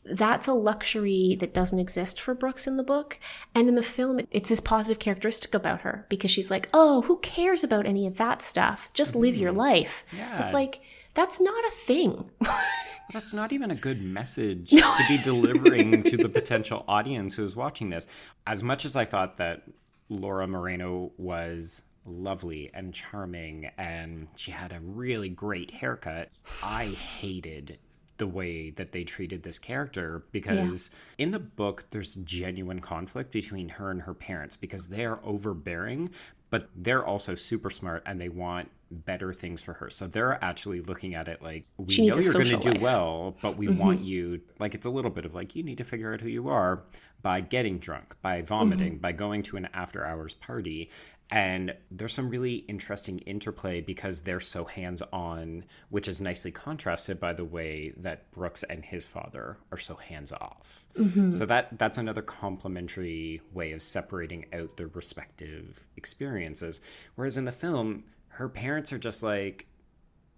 that's a luxury that doesn't exist for Brooks in the book. And in the film, it's this positive characteristic about her because she's like, oh, who cares about any of that stuff? Just mm-hmm. live your life. Yeah. It's like, that's not a thing. Well, that's not even a good message to be delivering to the potential audience who is watching this. As much as I thought that Laura Marano was lovely and charming and she had a really great haircut, I hated the way that they treated this character because yeah. in the book, there's genuine conflict between her and her parents because they are overbearing, but they're also super smart and they want better things for her. So they're actually looking at it like, we know you're going to do well, but we mm-hmm. want you, like, it's a little bit of like, you need to figure out who you are by getting drunk, by vomiting, mm-hmm. by going to an after hours party. And there's some really interesting interplay because they're so hands-on, which is nicely contrasted by the way that Brooks and his father are so hands-off. Mm-hmm. So that that's another complementary way of separating out their respective experiences. Whereas in the film, her parents are just like,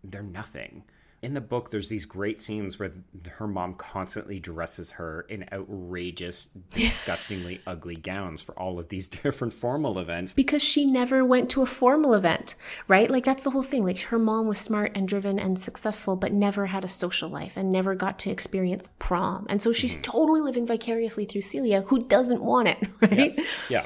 they're nothing. In the book, there's these great scenes where her mom constantly dresses her in outrageous, disgustingly ugly gowns for all of these different formal events. Because she never went to a formal event, right? Like, that's the whole thing. Like, her mom was smart and driven and successful, but never had a social life and never got to experience prom. And so she's mm-hmm. totally living vicariously through Celia, who doesn't want it, right? Yes. Yeah.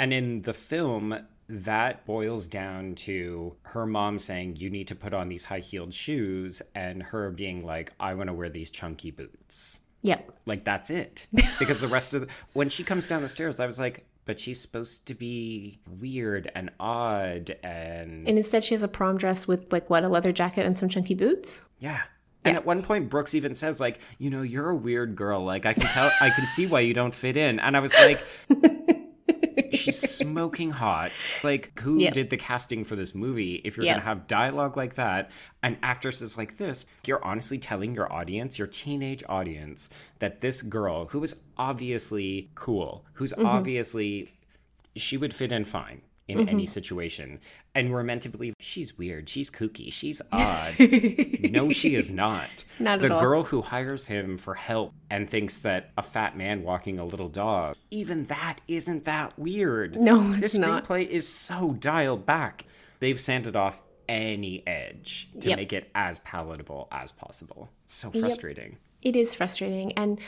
And in the film, that boils down to her mom saying, you need to put on these high-heeled shoes, and her being like, I want to wear these chunky boots. Yeah. Like, that's it. Because the rest of the... When she comes down the stairs, I was like, but she's supposed to be weird and odd and... And instead she has a prom dress with, like, what, a leather jacket and some chunky boots? Yeah. And yeah. at one point, Brooks even says, like, you know, you're a weird girl. Like, I can tell... I can see why you don't fit in. And I was like... She's smoking hot. Like, who yep. did the casting for this movie? If you're yep. going to have dialogue like that, an actress is like this, you're honestly telling your audience, your teenage audience, that this girl, who is obviously cool, who's mm-hmm. obviously, she would fit in fine in mm-hmm. any situation. And we're meant to believe she's weird, she's kooky, she's odd. No, she is not. Not the at all. The girl who hires him for help and thinks that a fat man walking a little dog, even that isn't that weird. No, it's not. This screenplay is so dialed back. They've sanded off any edge to yep. make it as palatable as possible. It's so frustrating. Yep. It is frustrating. And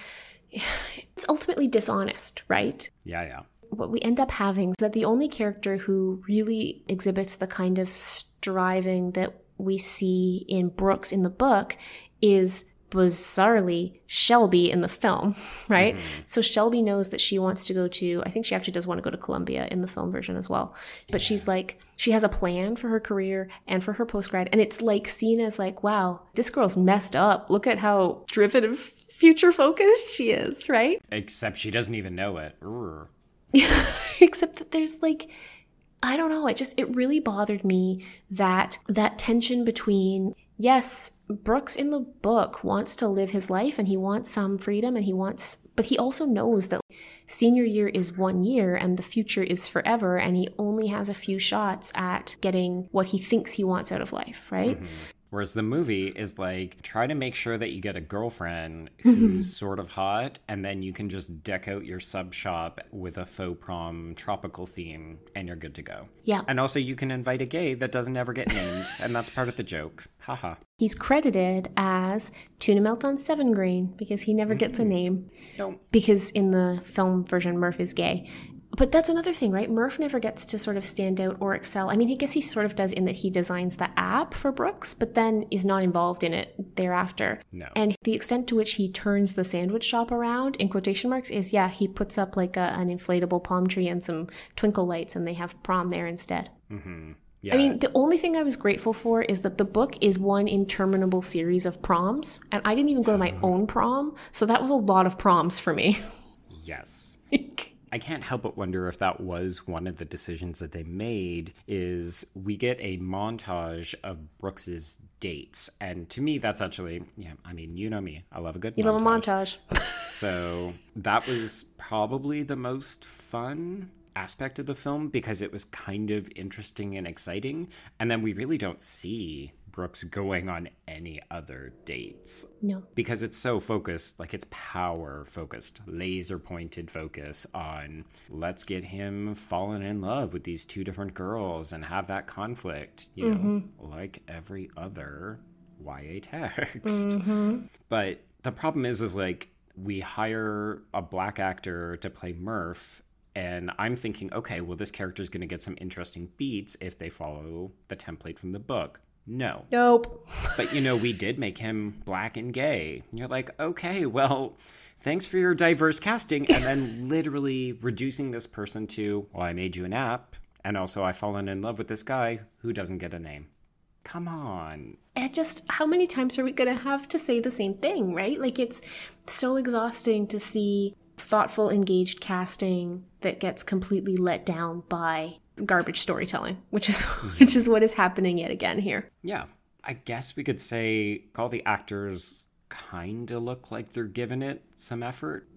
it's ultimately dishonest, right? Yeah, yeah. What we end up having is that the only character who really exhibits the kind of striving that we see in Brooks in the book is bizarrely Shelby in the film, right? Mm-hmm. So Shelby knows that she wants to go to, I think she actually does want to go to Columbia in the film version as well. But yeah. she's like, she has a plan for her career and for her post-grad. And it's like seen as like, wow, this girl's messed up. Look at how driven and future-focused she is, right? Except she doesn't even know it. Urgh. Except that there's like, I don't know, it just, it really bothered me that that tension between, yes, Brooks in the book wants to live his life and he wants some freedom and he wants, but he also knows that senior year is one year and the future is forever and he only has a few shots at getting what he thinks he wants out of life, right? Mm-hmm. Whereas the movie is like, try to make sure that you get a girlfriend who's sort of hot, and then you can just deck out your sub shop with a faux prom tropical theme, and you're good to go. Yeah. And also you can invite a gay that doesn't ever get named, and that's part of the joke. Haha. He's credited as Tuna Melt on Seven Grain, because he never gets a name. No. Because in the film version, Murph is gay. But that's another thing, right? Murph never gets to sort of stand out or excel. I mean, I guess he sort of does in that he designs the app for Brooks, but then is not involved in it thereafter. No. And the extent to which he turns the sandwich shop around, in quotation marks, is, yeah, he puts up like a, an inflatable palm tree and some twinkle lights and they have prom there instead. Mm-hmm. Yeah. I mean, the only thing I was grateful for is that the book is one interminable series of proms, and I didn't even go to my own prom, so that was a lot of proms for me. Yes. I can't help but wonder if that was one of the decisions that they made, is we get a montage of Brooks's dates. And to me, that's actually, yeah, I mean, you know me. I love a good you montage. You love a montage. So that was probably the most fun aspect of the film because it was kind of interesting and exciting. And then we really don't see Brooks going on any other dates. No. Because it's so focused, like it's power focused, laser pointed focus on let's get him fallen in love with these two different girls and have that conflict, you mm-hmm. know, like every other Y A text. Mm-hmm. But the problem is, is like we hire a black actor to play Murph. And I'm thinking, okay, well, this character's going to get some interesting beats if they follow the template from the book. No. Nope. But, you know, we did make him black and gay. And you're like, okay, well, thanks for your diverse casting. And then literally reducing this person to, well, I made you an app. And also I've fallen in love with this guy who doesn't get a name. Come on. And just how many times are we going to have to say the same thing, right? Like, it's so exhausting to see thoughtful, engaged casting that gets completely let down by garbage storytelling, which is which is what is happening yet again here. Yeah. I guess we could say all the actors kind of look like they're giving it some effort.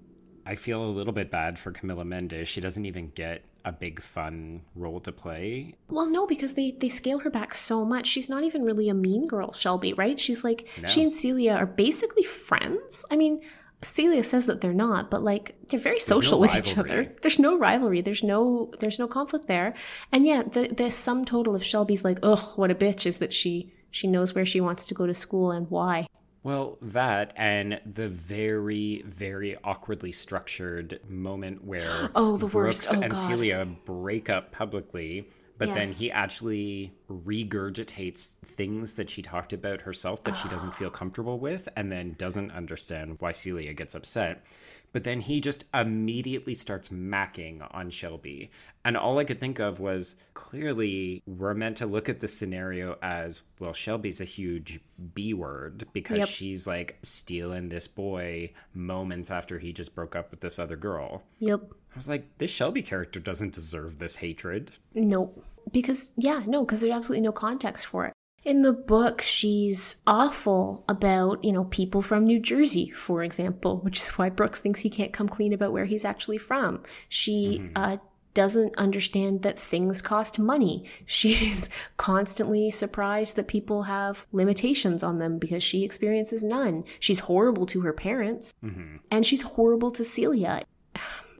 I feel a little bit bad for Camila Mendes. She doesn't even get a big fun role to play. Well, no, because they, they scale her back so much. She's not even really a mean girl, Shelby, right? She's like, no. She and Celia are basically friends. I mean, Celia says that they're not, but like they're very social with each other. There's no rivalry. There's no there's no conflict there. And yeah, the the sum total of Shelby's like, oh, what a bitch, is that she she knows where she wants to go to school and why. Well, that and the very, very awkwardly structured moment where oh, the Brooks worst. Oh, and God. Celia break up publicly. But yes. Then he actually regurgitates things that she talked about herself that oh. she doesn't feel comfortable with, and then doesn't understand why Celia gets upset. But then he just immediately starts macking on Shelby. And all I could think of was, clearly we're meant to look at this scenario as, well, Shelby's a huge B word because yep. she's like stealing this boy moments after he just broke up with this other girl. Yep. I was like, this Shelby character doesn't deserve this hatred. No, because, yeah, no, because there's absolutely no context for it. In the book, she's awful about, you know, people from New Jersey, for example, which is why Brooks thinks he can't come clean about where he's actually from. She mm-hmm. uh, doesn't understand that things cost money. She's constantly surprised that people have limitations on them because she experiences none. She's horrible to her parents, mm-hmm. and she's horrible to Celia.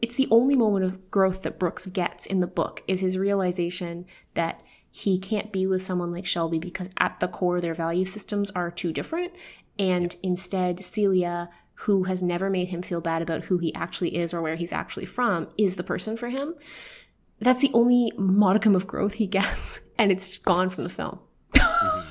It's the only moment of growth that Brooks gets in the book is his realization that he can't be with someone like Shelby because at the core their value systems are too different. And yeah. instead, Celia, who has never made him feel bad about who he actually is or where he's actually from, is the person for him. That's the only modicum of growth he gets. And it's gone from the film. mm-hmm.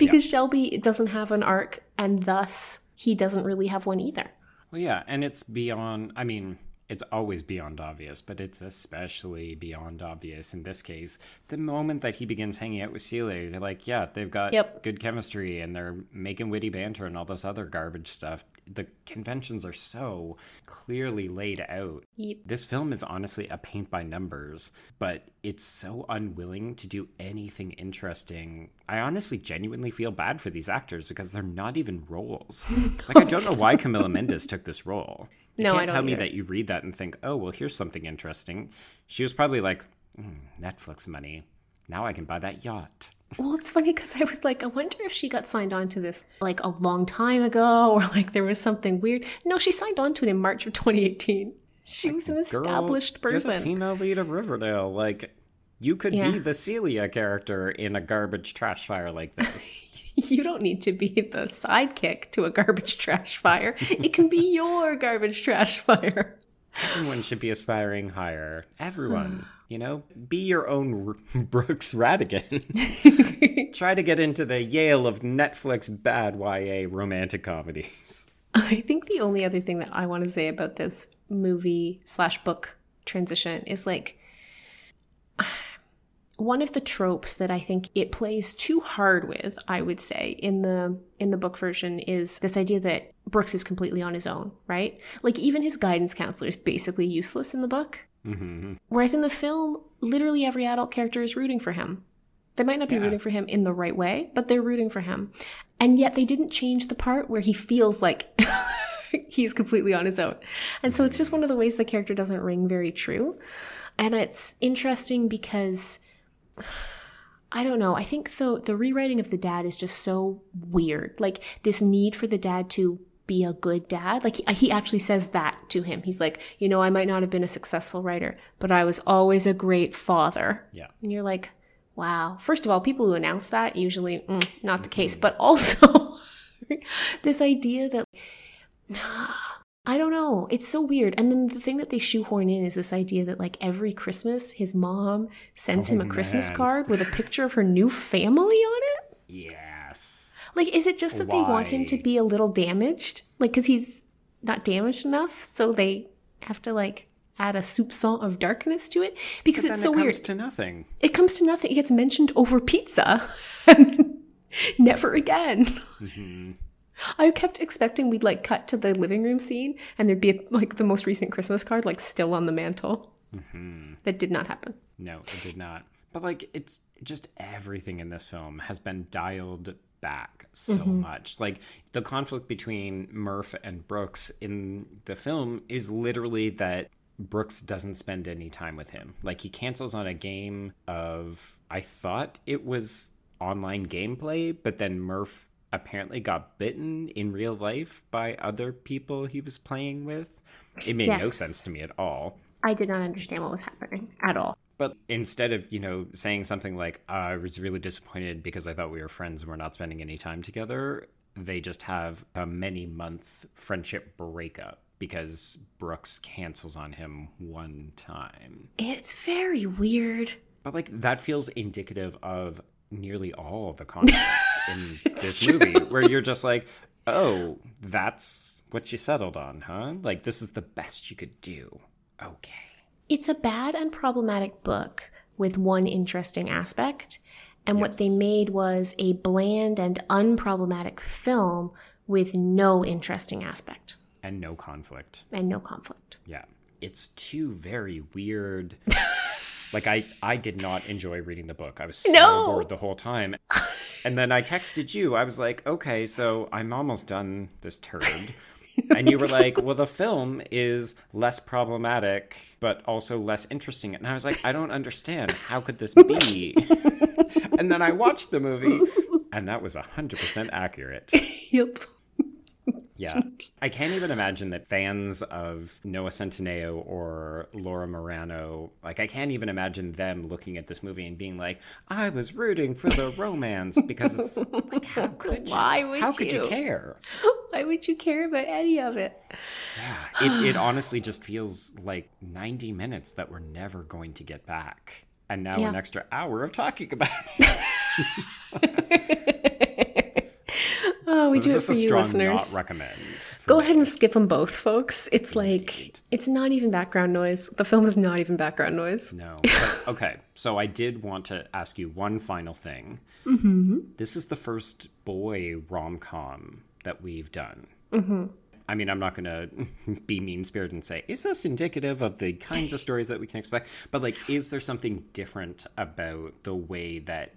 Because yeah. Shelby doesn't have an arc and thus he doesn't really have one either. Well, yeah. And it's beyond, I mean... it's always beyond obvious, but it's especially beyond obvious in this case. The moment that he begins hanging out with Celia, they're like, yeah, they've got yep. good chemistry and they're making witty banter and all this other garbage stuff. The conventions are so clearly laid out. Yep. This film is honestly a paint by numbers, but it's so unwilling to do anything interesting. I honestly genuinely feel bad for these actors because they're not even roles. Like, I don't know why Camila Mendes took this role. You no, can't I don't tell me either. That you read that and think, oh, well, here's something interesting. She was probably like, mm, Netflix money. Now I can buy that yacht. Well, it's funny because I was like, I wonder if she got signed on to this like a long time ago or like there was something weird. No, she signed on to it in March of twenty eighteen. She like, was an established girl, person. You're the female lead of Riverdale. Like, you could yeah. be the Celia character in a garbage trash fire like this. You don't need to be the sidekick to a garbage trash fire. It can be your garbage trash fire. Everyone should be aspiring higher. Everyone, you know, be your own R- Brooks Radigan. Try to get into the Yale of Netflix bad Y A romantic comedies. I think the only other thing that I want to say about this movie slash book transition is like... one of the tropes that I think it plays too hard with, I would say, in the in the book version is this idea that Brooks is completely on his own, right? Like, even his guidance counselor is basically useless in the book. Mm-hmm. Whereas in the film, literally every adult character is rooting for him. They might not be yeah. rooting for him in the right way, but they're rooting for him. And yet they didn't change the part where he feels like he's completely on his own. And so it's just one of the ways the character doesn't ring very true. And it's interesting because... I don't know. I think the, the rewriting of the dad is just so weird. Like, this need for the dad to be a good dad. Like, he, he actually says that to him. He's like, you know, I might not have been a successful writer, but I was always a great father. Yeah. And you're like, wow. First of all, people who announce that, usually mm, not the case. But also this idea that, I don't know. It's so weird. And then the thing that they shoehorn in is this idea that like every Christmas, his mom sends oh, him a man. Christmas card with a picture of her new family on it. Yes. Like, is it just that Why? They want him to be a little damaged? Like, because he's not damaged enough. So they have to like add a soupçon of darkness to it because it's so it weird. It comes to nothing. It comes to nothing. It gets mentioned over pizza. Never again. Mm-hmm. I kept expecting we'd like cut to the living room scene and there'd be like the most recent Christmas card like still on the mantle. Mm-hmm. That did not happen. No, it did not. But like, it's just everything in this film has been dialed back so mm-hmm. much. Like, the conflict between Murph and Brooks in the film is literally that Brooks doesn't spend any time with him. Like, he cancels on a game of, I thought it was online gameplay, but then Murph apparently got bitten in real life by other people he was playing with. It made yes. no sense to me at all. I did not understand what was happening at all. But instead of, you know, saying something like, I was really disappointed because I thought we were friends and we're not spending any time together, they just have a many-month friendship breakup because Brooks cancels on him one time. It's very weird. But, like, that feels indicative of nearly all of the conflicts in this true. movie, where you're just like, oh, that's what you settled on, huh? Like, this is the best you could do. Okay. It's a bad and problematic book with one interesting aspect. And yes. what they made was a bland and unproblematic film with no interesting aspect. And no conflict. And no conflict. Yeah. It's two very weird... Like, I, I did not enjoy reading the book. I was so no. bored the whole time. And then I texted you. I was like, okay, so I'm almost done this turd. And you were like, well, the film is less problematic, but also less interesting. And I was like, I don't understand. How could this be? And then I watched the movie, and that was one hundred percent accurate. Yep. Yeah. I can't even imagine that fans of Noah Centineo or Laura Marano, like, I can't even imagine them looking at this movie and being like, I was rooting for the romance, because it's like, how could you? Why would how you? could you care? Why would you care about any of it? Yeah. It, it honestly just feels like ninety minutes that we're never going to get back. And now yeah. an extra hour of talking about it. Oh, so we do it for you, strong listeners. Not recommend. Go me. ahead and skip them both, folks. It's Indeed. like, it's not even background noise. The film is not even background noise. No. But, okay. So I did want to ask you one final thing. Mm-hmm. This is the first boy rom-com that we've done. Mm-hmm. I mean, I'm not going to be mean-spirited and say, is this indicative of the kinds of stories that we can expect? But, like, is there something different about the way that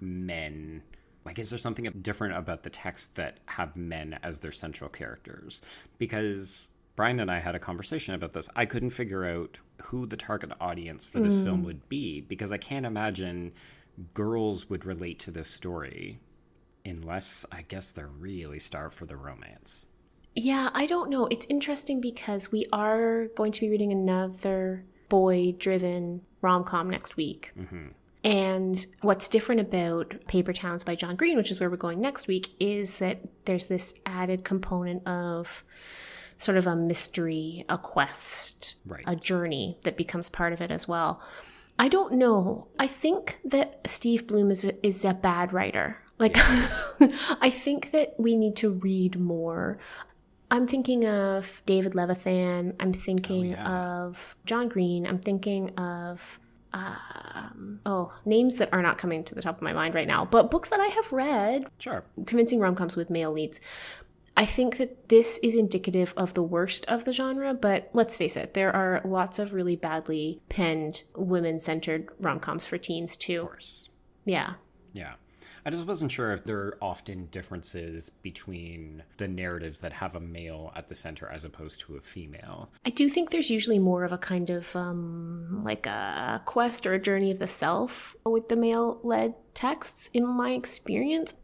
men... Like, is there something different about the text that have men as their central characters? Because Brian and I had a conversation about this. I couldn't figure out who the target audience for this mm. film would be, because I can't imagine girls would relate to this story unless, I guess, they're really starved for the romance. Yeah, I don't know. It's interesting because we are going to be reading another boy-driven rom-com next week. Mm-hmm. And what's different about Paper Towns by John Green, which is where we're going next week, is that there's this added component of sort of a mystery, a quest, right. a journey that becomes part of it as well. I don't know. I think that Steve Bloom is a, is a bad writer. Like, yeah. I think that we need to read more. I'm thinking of David Levithan. I'm thinking oh, yeah. of John Green. I'm thinking of, um, oh, names that are not coming to the top of my mind right now, but books that I have read. Sure. Convincing rom-coms with male leads. I think that this is indicative of the worst of the genre, but let's face it, there are lots of really badly penned women-centered rom-coms for teens too. Of course. Yeah. Yeah. I just wasn't sure if there are often differences between the narratives that have a male at the center as opposed to a female. I do think there's usually more of a kind of um, like a quest or a journey of the self with the male-led texts, in my experience.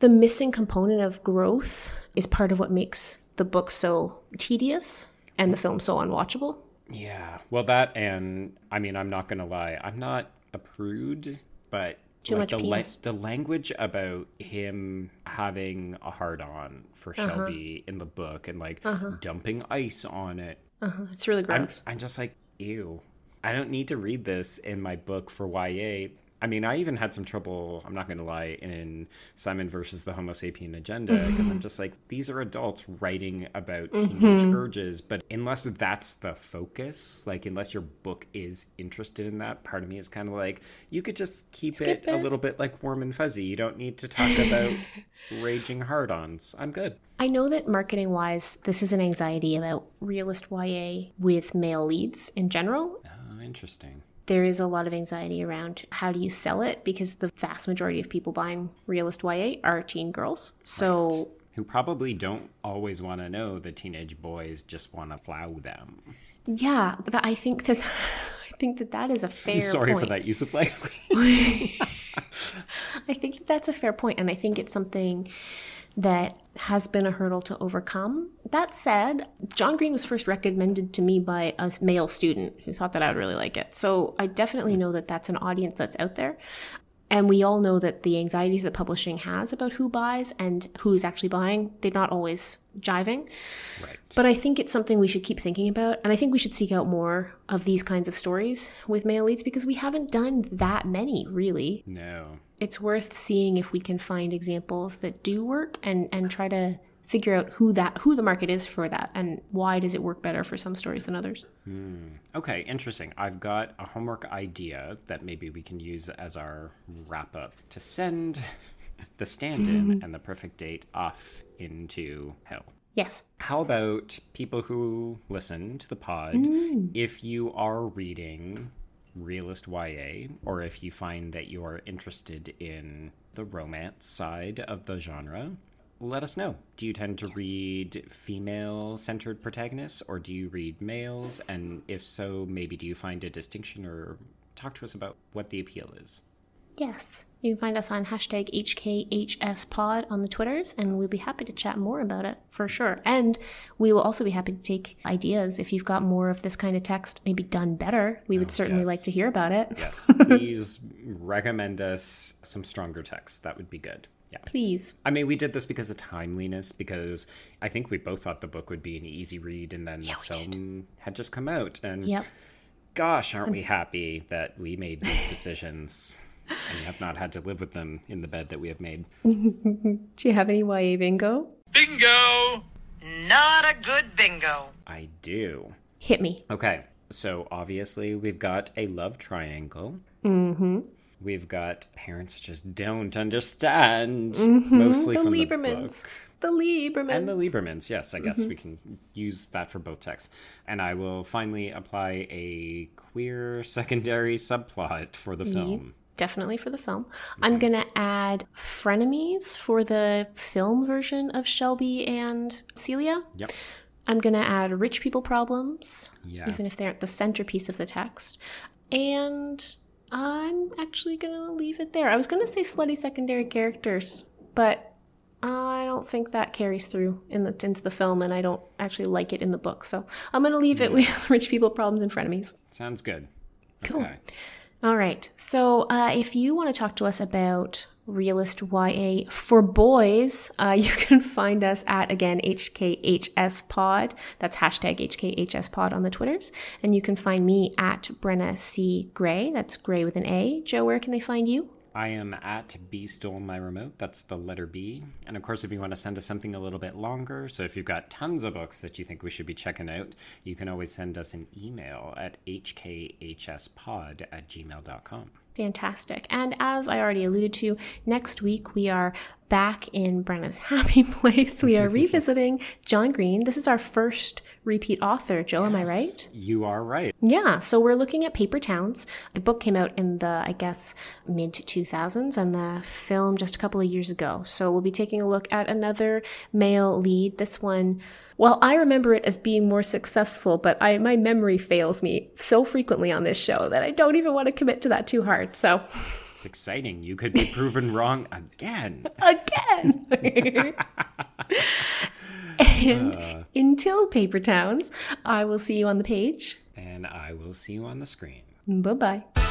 The missing component of growth is part of what makes the book so tedious and the film so unwatchable. Yeah. Well, that, and I mean, I'm not going to lie. I'm not a prude, but... Too like much the, la- the language about him having a hard-on for uh-huh. Shelby in the book and, like, uh-huh. dumping ice on it. Uh-huh. It's really gross. I'm, I'm just like, ew. I don't need to read this in my book for Y A. I mean, I even had some trouble, I'm not going to lie, in Simon versus the Homo Sapien Agenda, because mm-hmm. I'm just like, these are adults writing about teenage mm-hmm. urges, but unless that's the focus, like, unless your book is interested in that, part of me is kind of like, you could just keep it, it a little bit, like, warm and fuzzy. You don't need to talk about raging hard-ons. I'm good. I know that marketing-wise, this is an anxiety about realist Y A with male leads in general. Oh, interesting. There is a lot of anxiety around how do you sell it, because the vast majority of people buying realist Y A are teen girls. So right. Who probably don't always want to know the teenage boys just want to plow them. Yeah, but I think that I think that that is a fair point. Sorry for that use of language. I think that that's a fair point, and I think it's something that has been a hurdle to overcome. That said, John Green was first recommended to me by a male student who thought that I would really like it. So I definitely know that that's an audience that's out there. And we all know that the anxieties that publishing has about who buys and who's actually buying, they're not always jiving. Right. But I think it's something we should keep thinking about. And I think we should seek out more of these kinds of stories with male leads, because we haven't done that many, really. No. It's worth seeing if we can find examples that do work and, and try to figure out who that who the market is for that, and why does it work better for some stories than others. Hmm. Okay, interesting. I've got a homework idea that maybe we can use as our wrap up to send The Stand-in mm-hmm. and The Perfect Date off into hell. Yes. How about people who listen to the pod? Mm. If you are reading realist Y A, or if you find that you are interested in the romance side of the genre, let us know. Do you tend to yes. read female-centered protagonists, or do you read males? And if so, maybe do you find a distinction, or talk to us about what the appeal is? Yes. You can find us on hashtag H K H S pod on the Twitters, and we'll be happy to chat more about it for sure. And we will also be happy to take ideas. If you've got more of this kind of text, maybe done better, we oh, would certainly yes. like to hear about it. Yes. Please recommend us some stronger text. That would be good. Yeah. Please. I mean, we did this because of timeliness, because I think we both thought the book would be an easy read, and then yeah, the film did. had just come out. And yep. gosh, aren't um, we happy that we made these decisions and have not had to live with them in the bed that we have made. Do you have any Y A bingo? Bingo! Not a good bingo. I do. Hit me. Okay. So obviously we've got a love triangle. Mm-hmm. We've got parents just don't understand, mm-hmm. mostly the from Liebermans. the book. The Liebermans. And the Liebermans, yes. I mm-hmm. guess we can use that for both texts. And I will finally apply a queer secondary subplot for the film. Definitely for the film. Mm-hmm. I'm going to add frenemies for the film version of Shelby and Celia. Yep. I'm going to add rich people problems, yeah. even if they aren't the centerpiece of the text. And I'm actually going to leave it there. I was going to say slutty secondary characters, but I don't think that carries through in the, into the film, and I don't actually like it in the book. So I'm going to leave yeah. it with rich people problems and frenemies. Sounds good. Cool. Okay. All right. So uh, if you want to talk to us about realist Y A for boys, uh, you can find us at, again, H K H S pod. That's hashtag H K H S pod on the Twitters. And you can find me at Brenna C. Gray. That's Gray with an A. Joe, where can they find you? I am at B stole my remote. That's the letter B. And of course, if you want to send us something a little bit longer, so if you've got tons of books that you think we should be checking out, you can always send us an email at H K H S pod at gmail dot com. Fantastic. And as I already alluded to, next week we are back in Brenna's happy place. We are revisiting John Green. This is our first repeat author, Joe. Yes, am I right? You are right. Yeah. So we're looking at Paper Towns. The book came out in the, I guess, mid two thousands, and the film just a couple of years ago. So we'll be taking a look at another male lead. This one, well, I remember it as being more successful, but I my memory fails me so frequently on this show that I don't even want to commit to that too hard. So it's exciting. You could be proven wrong again. Again. And uh, until Paper Towns, I will see you on the page. And I will see you on the screen. Bye-bye.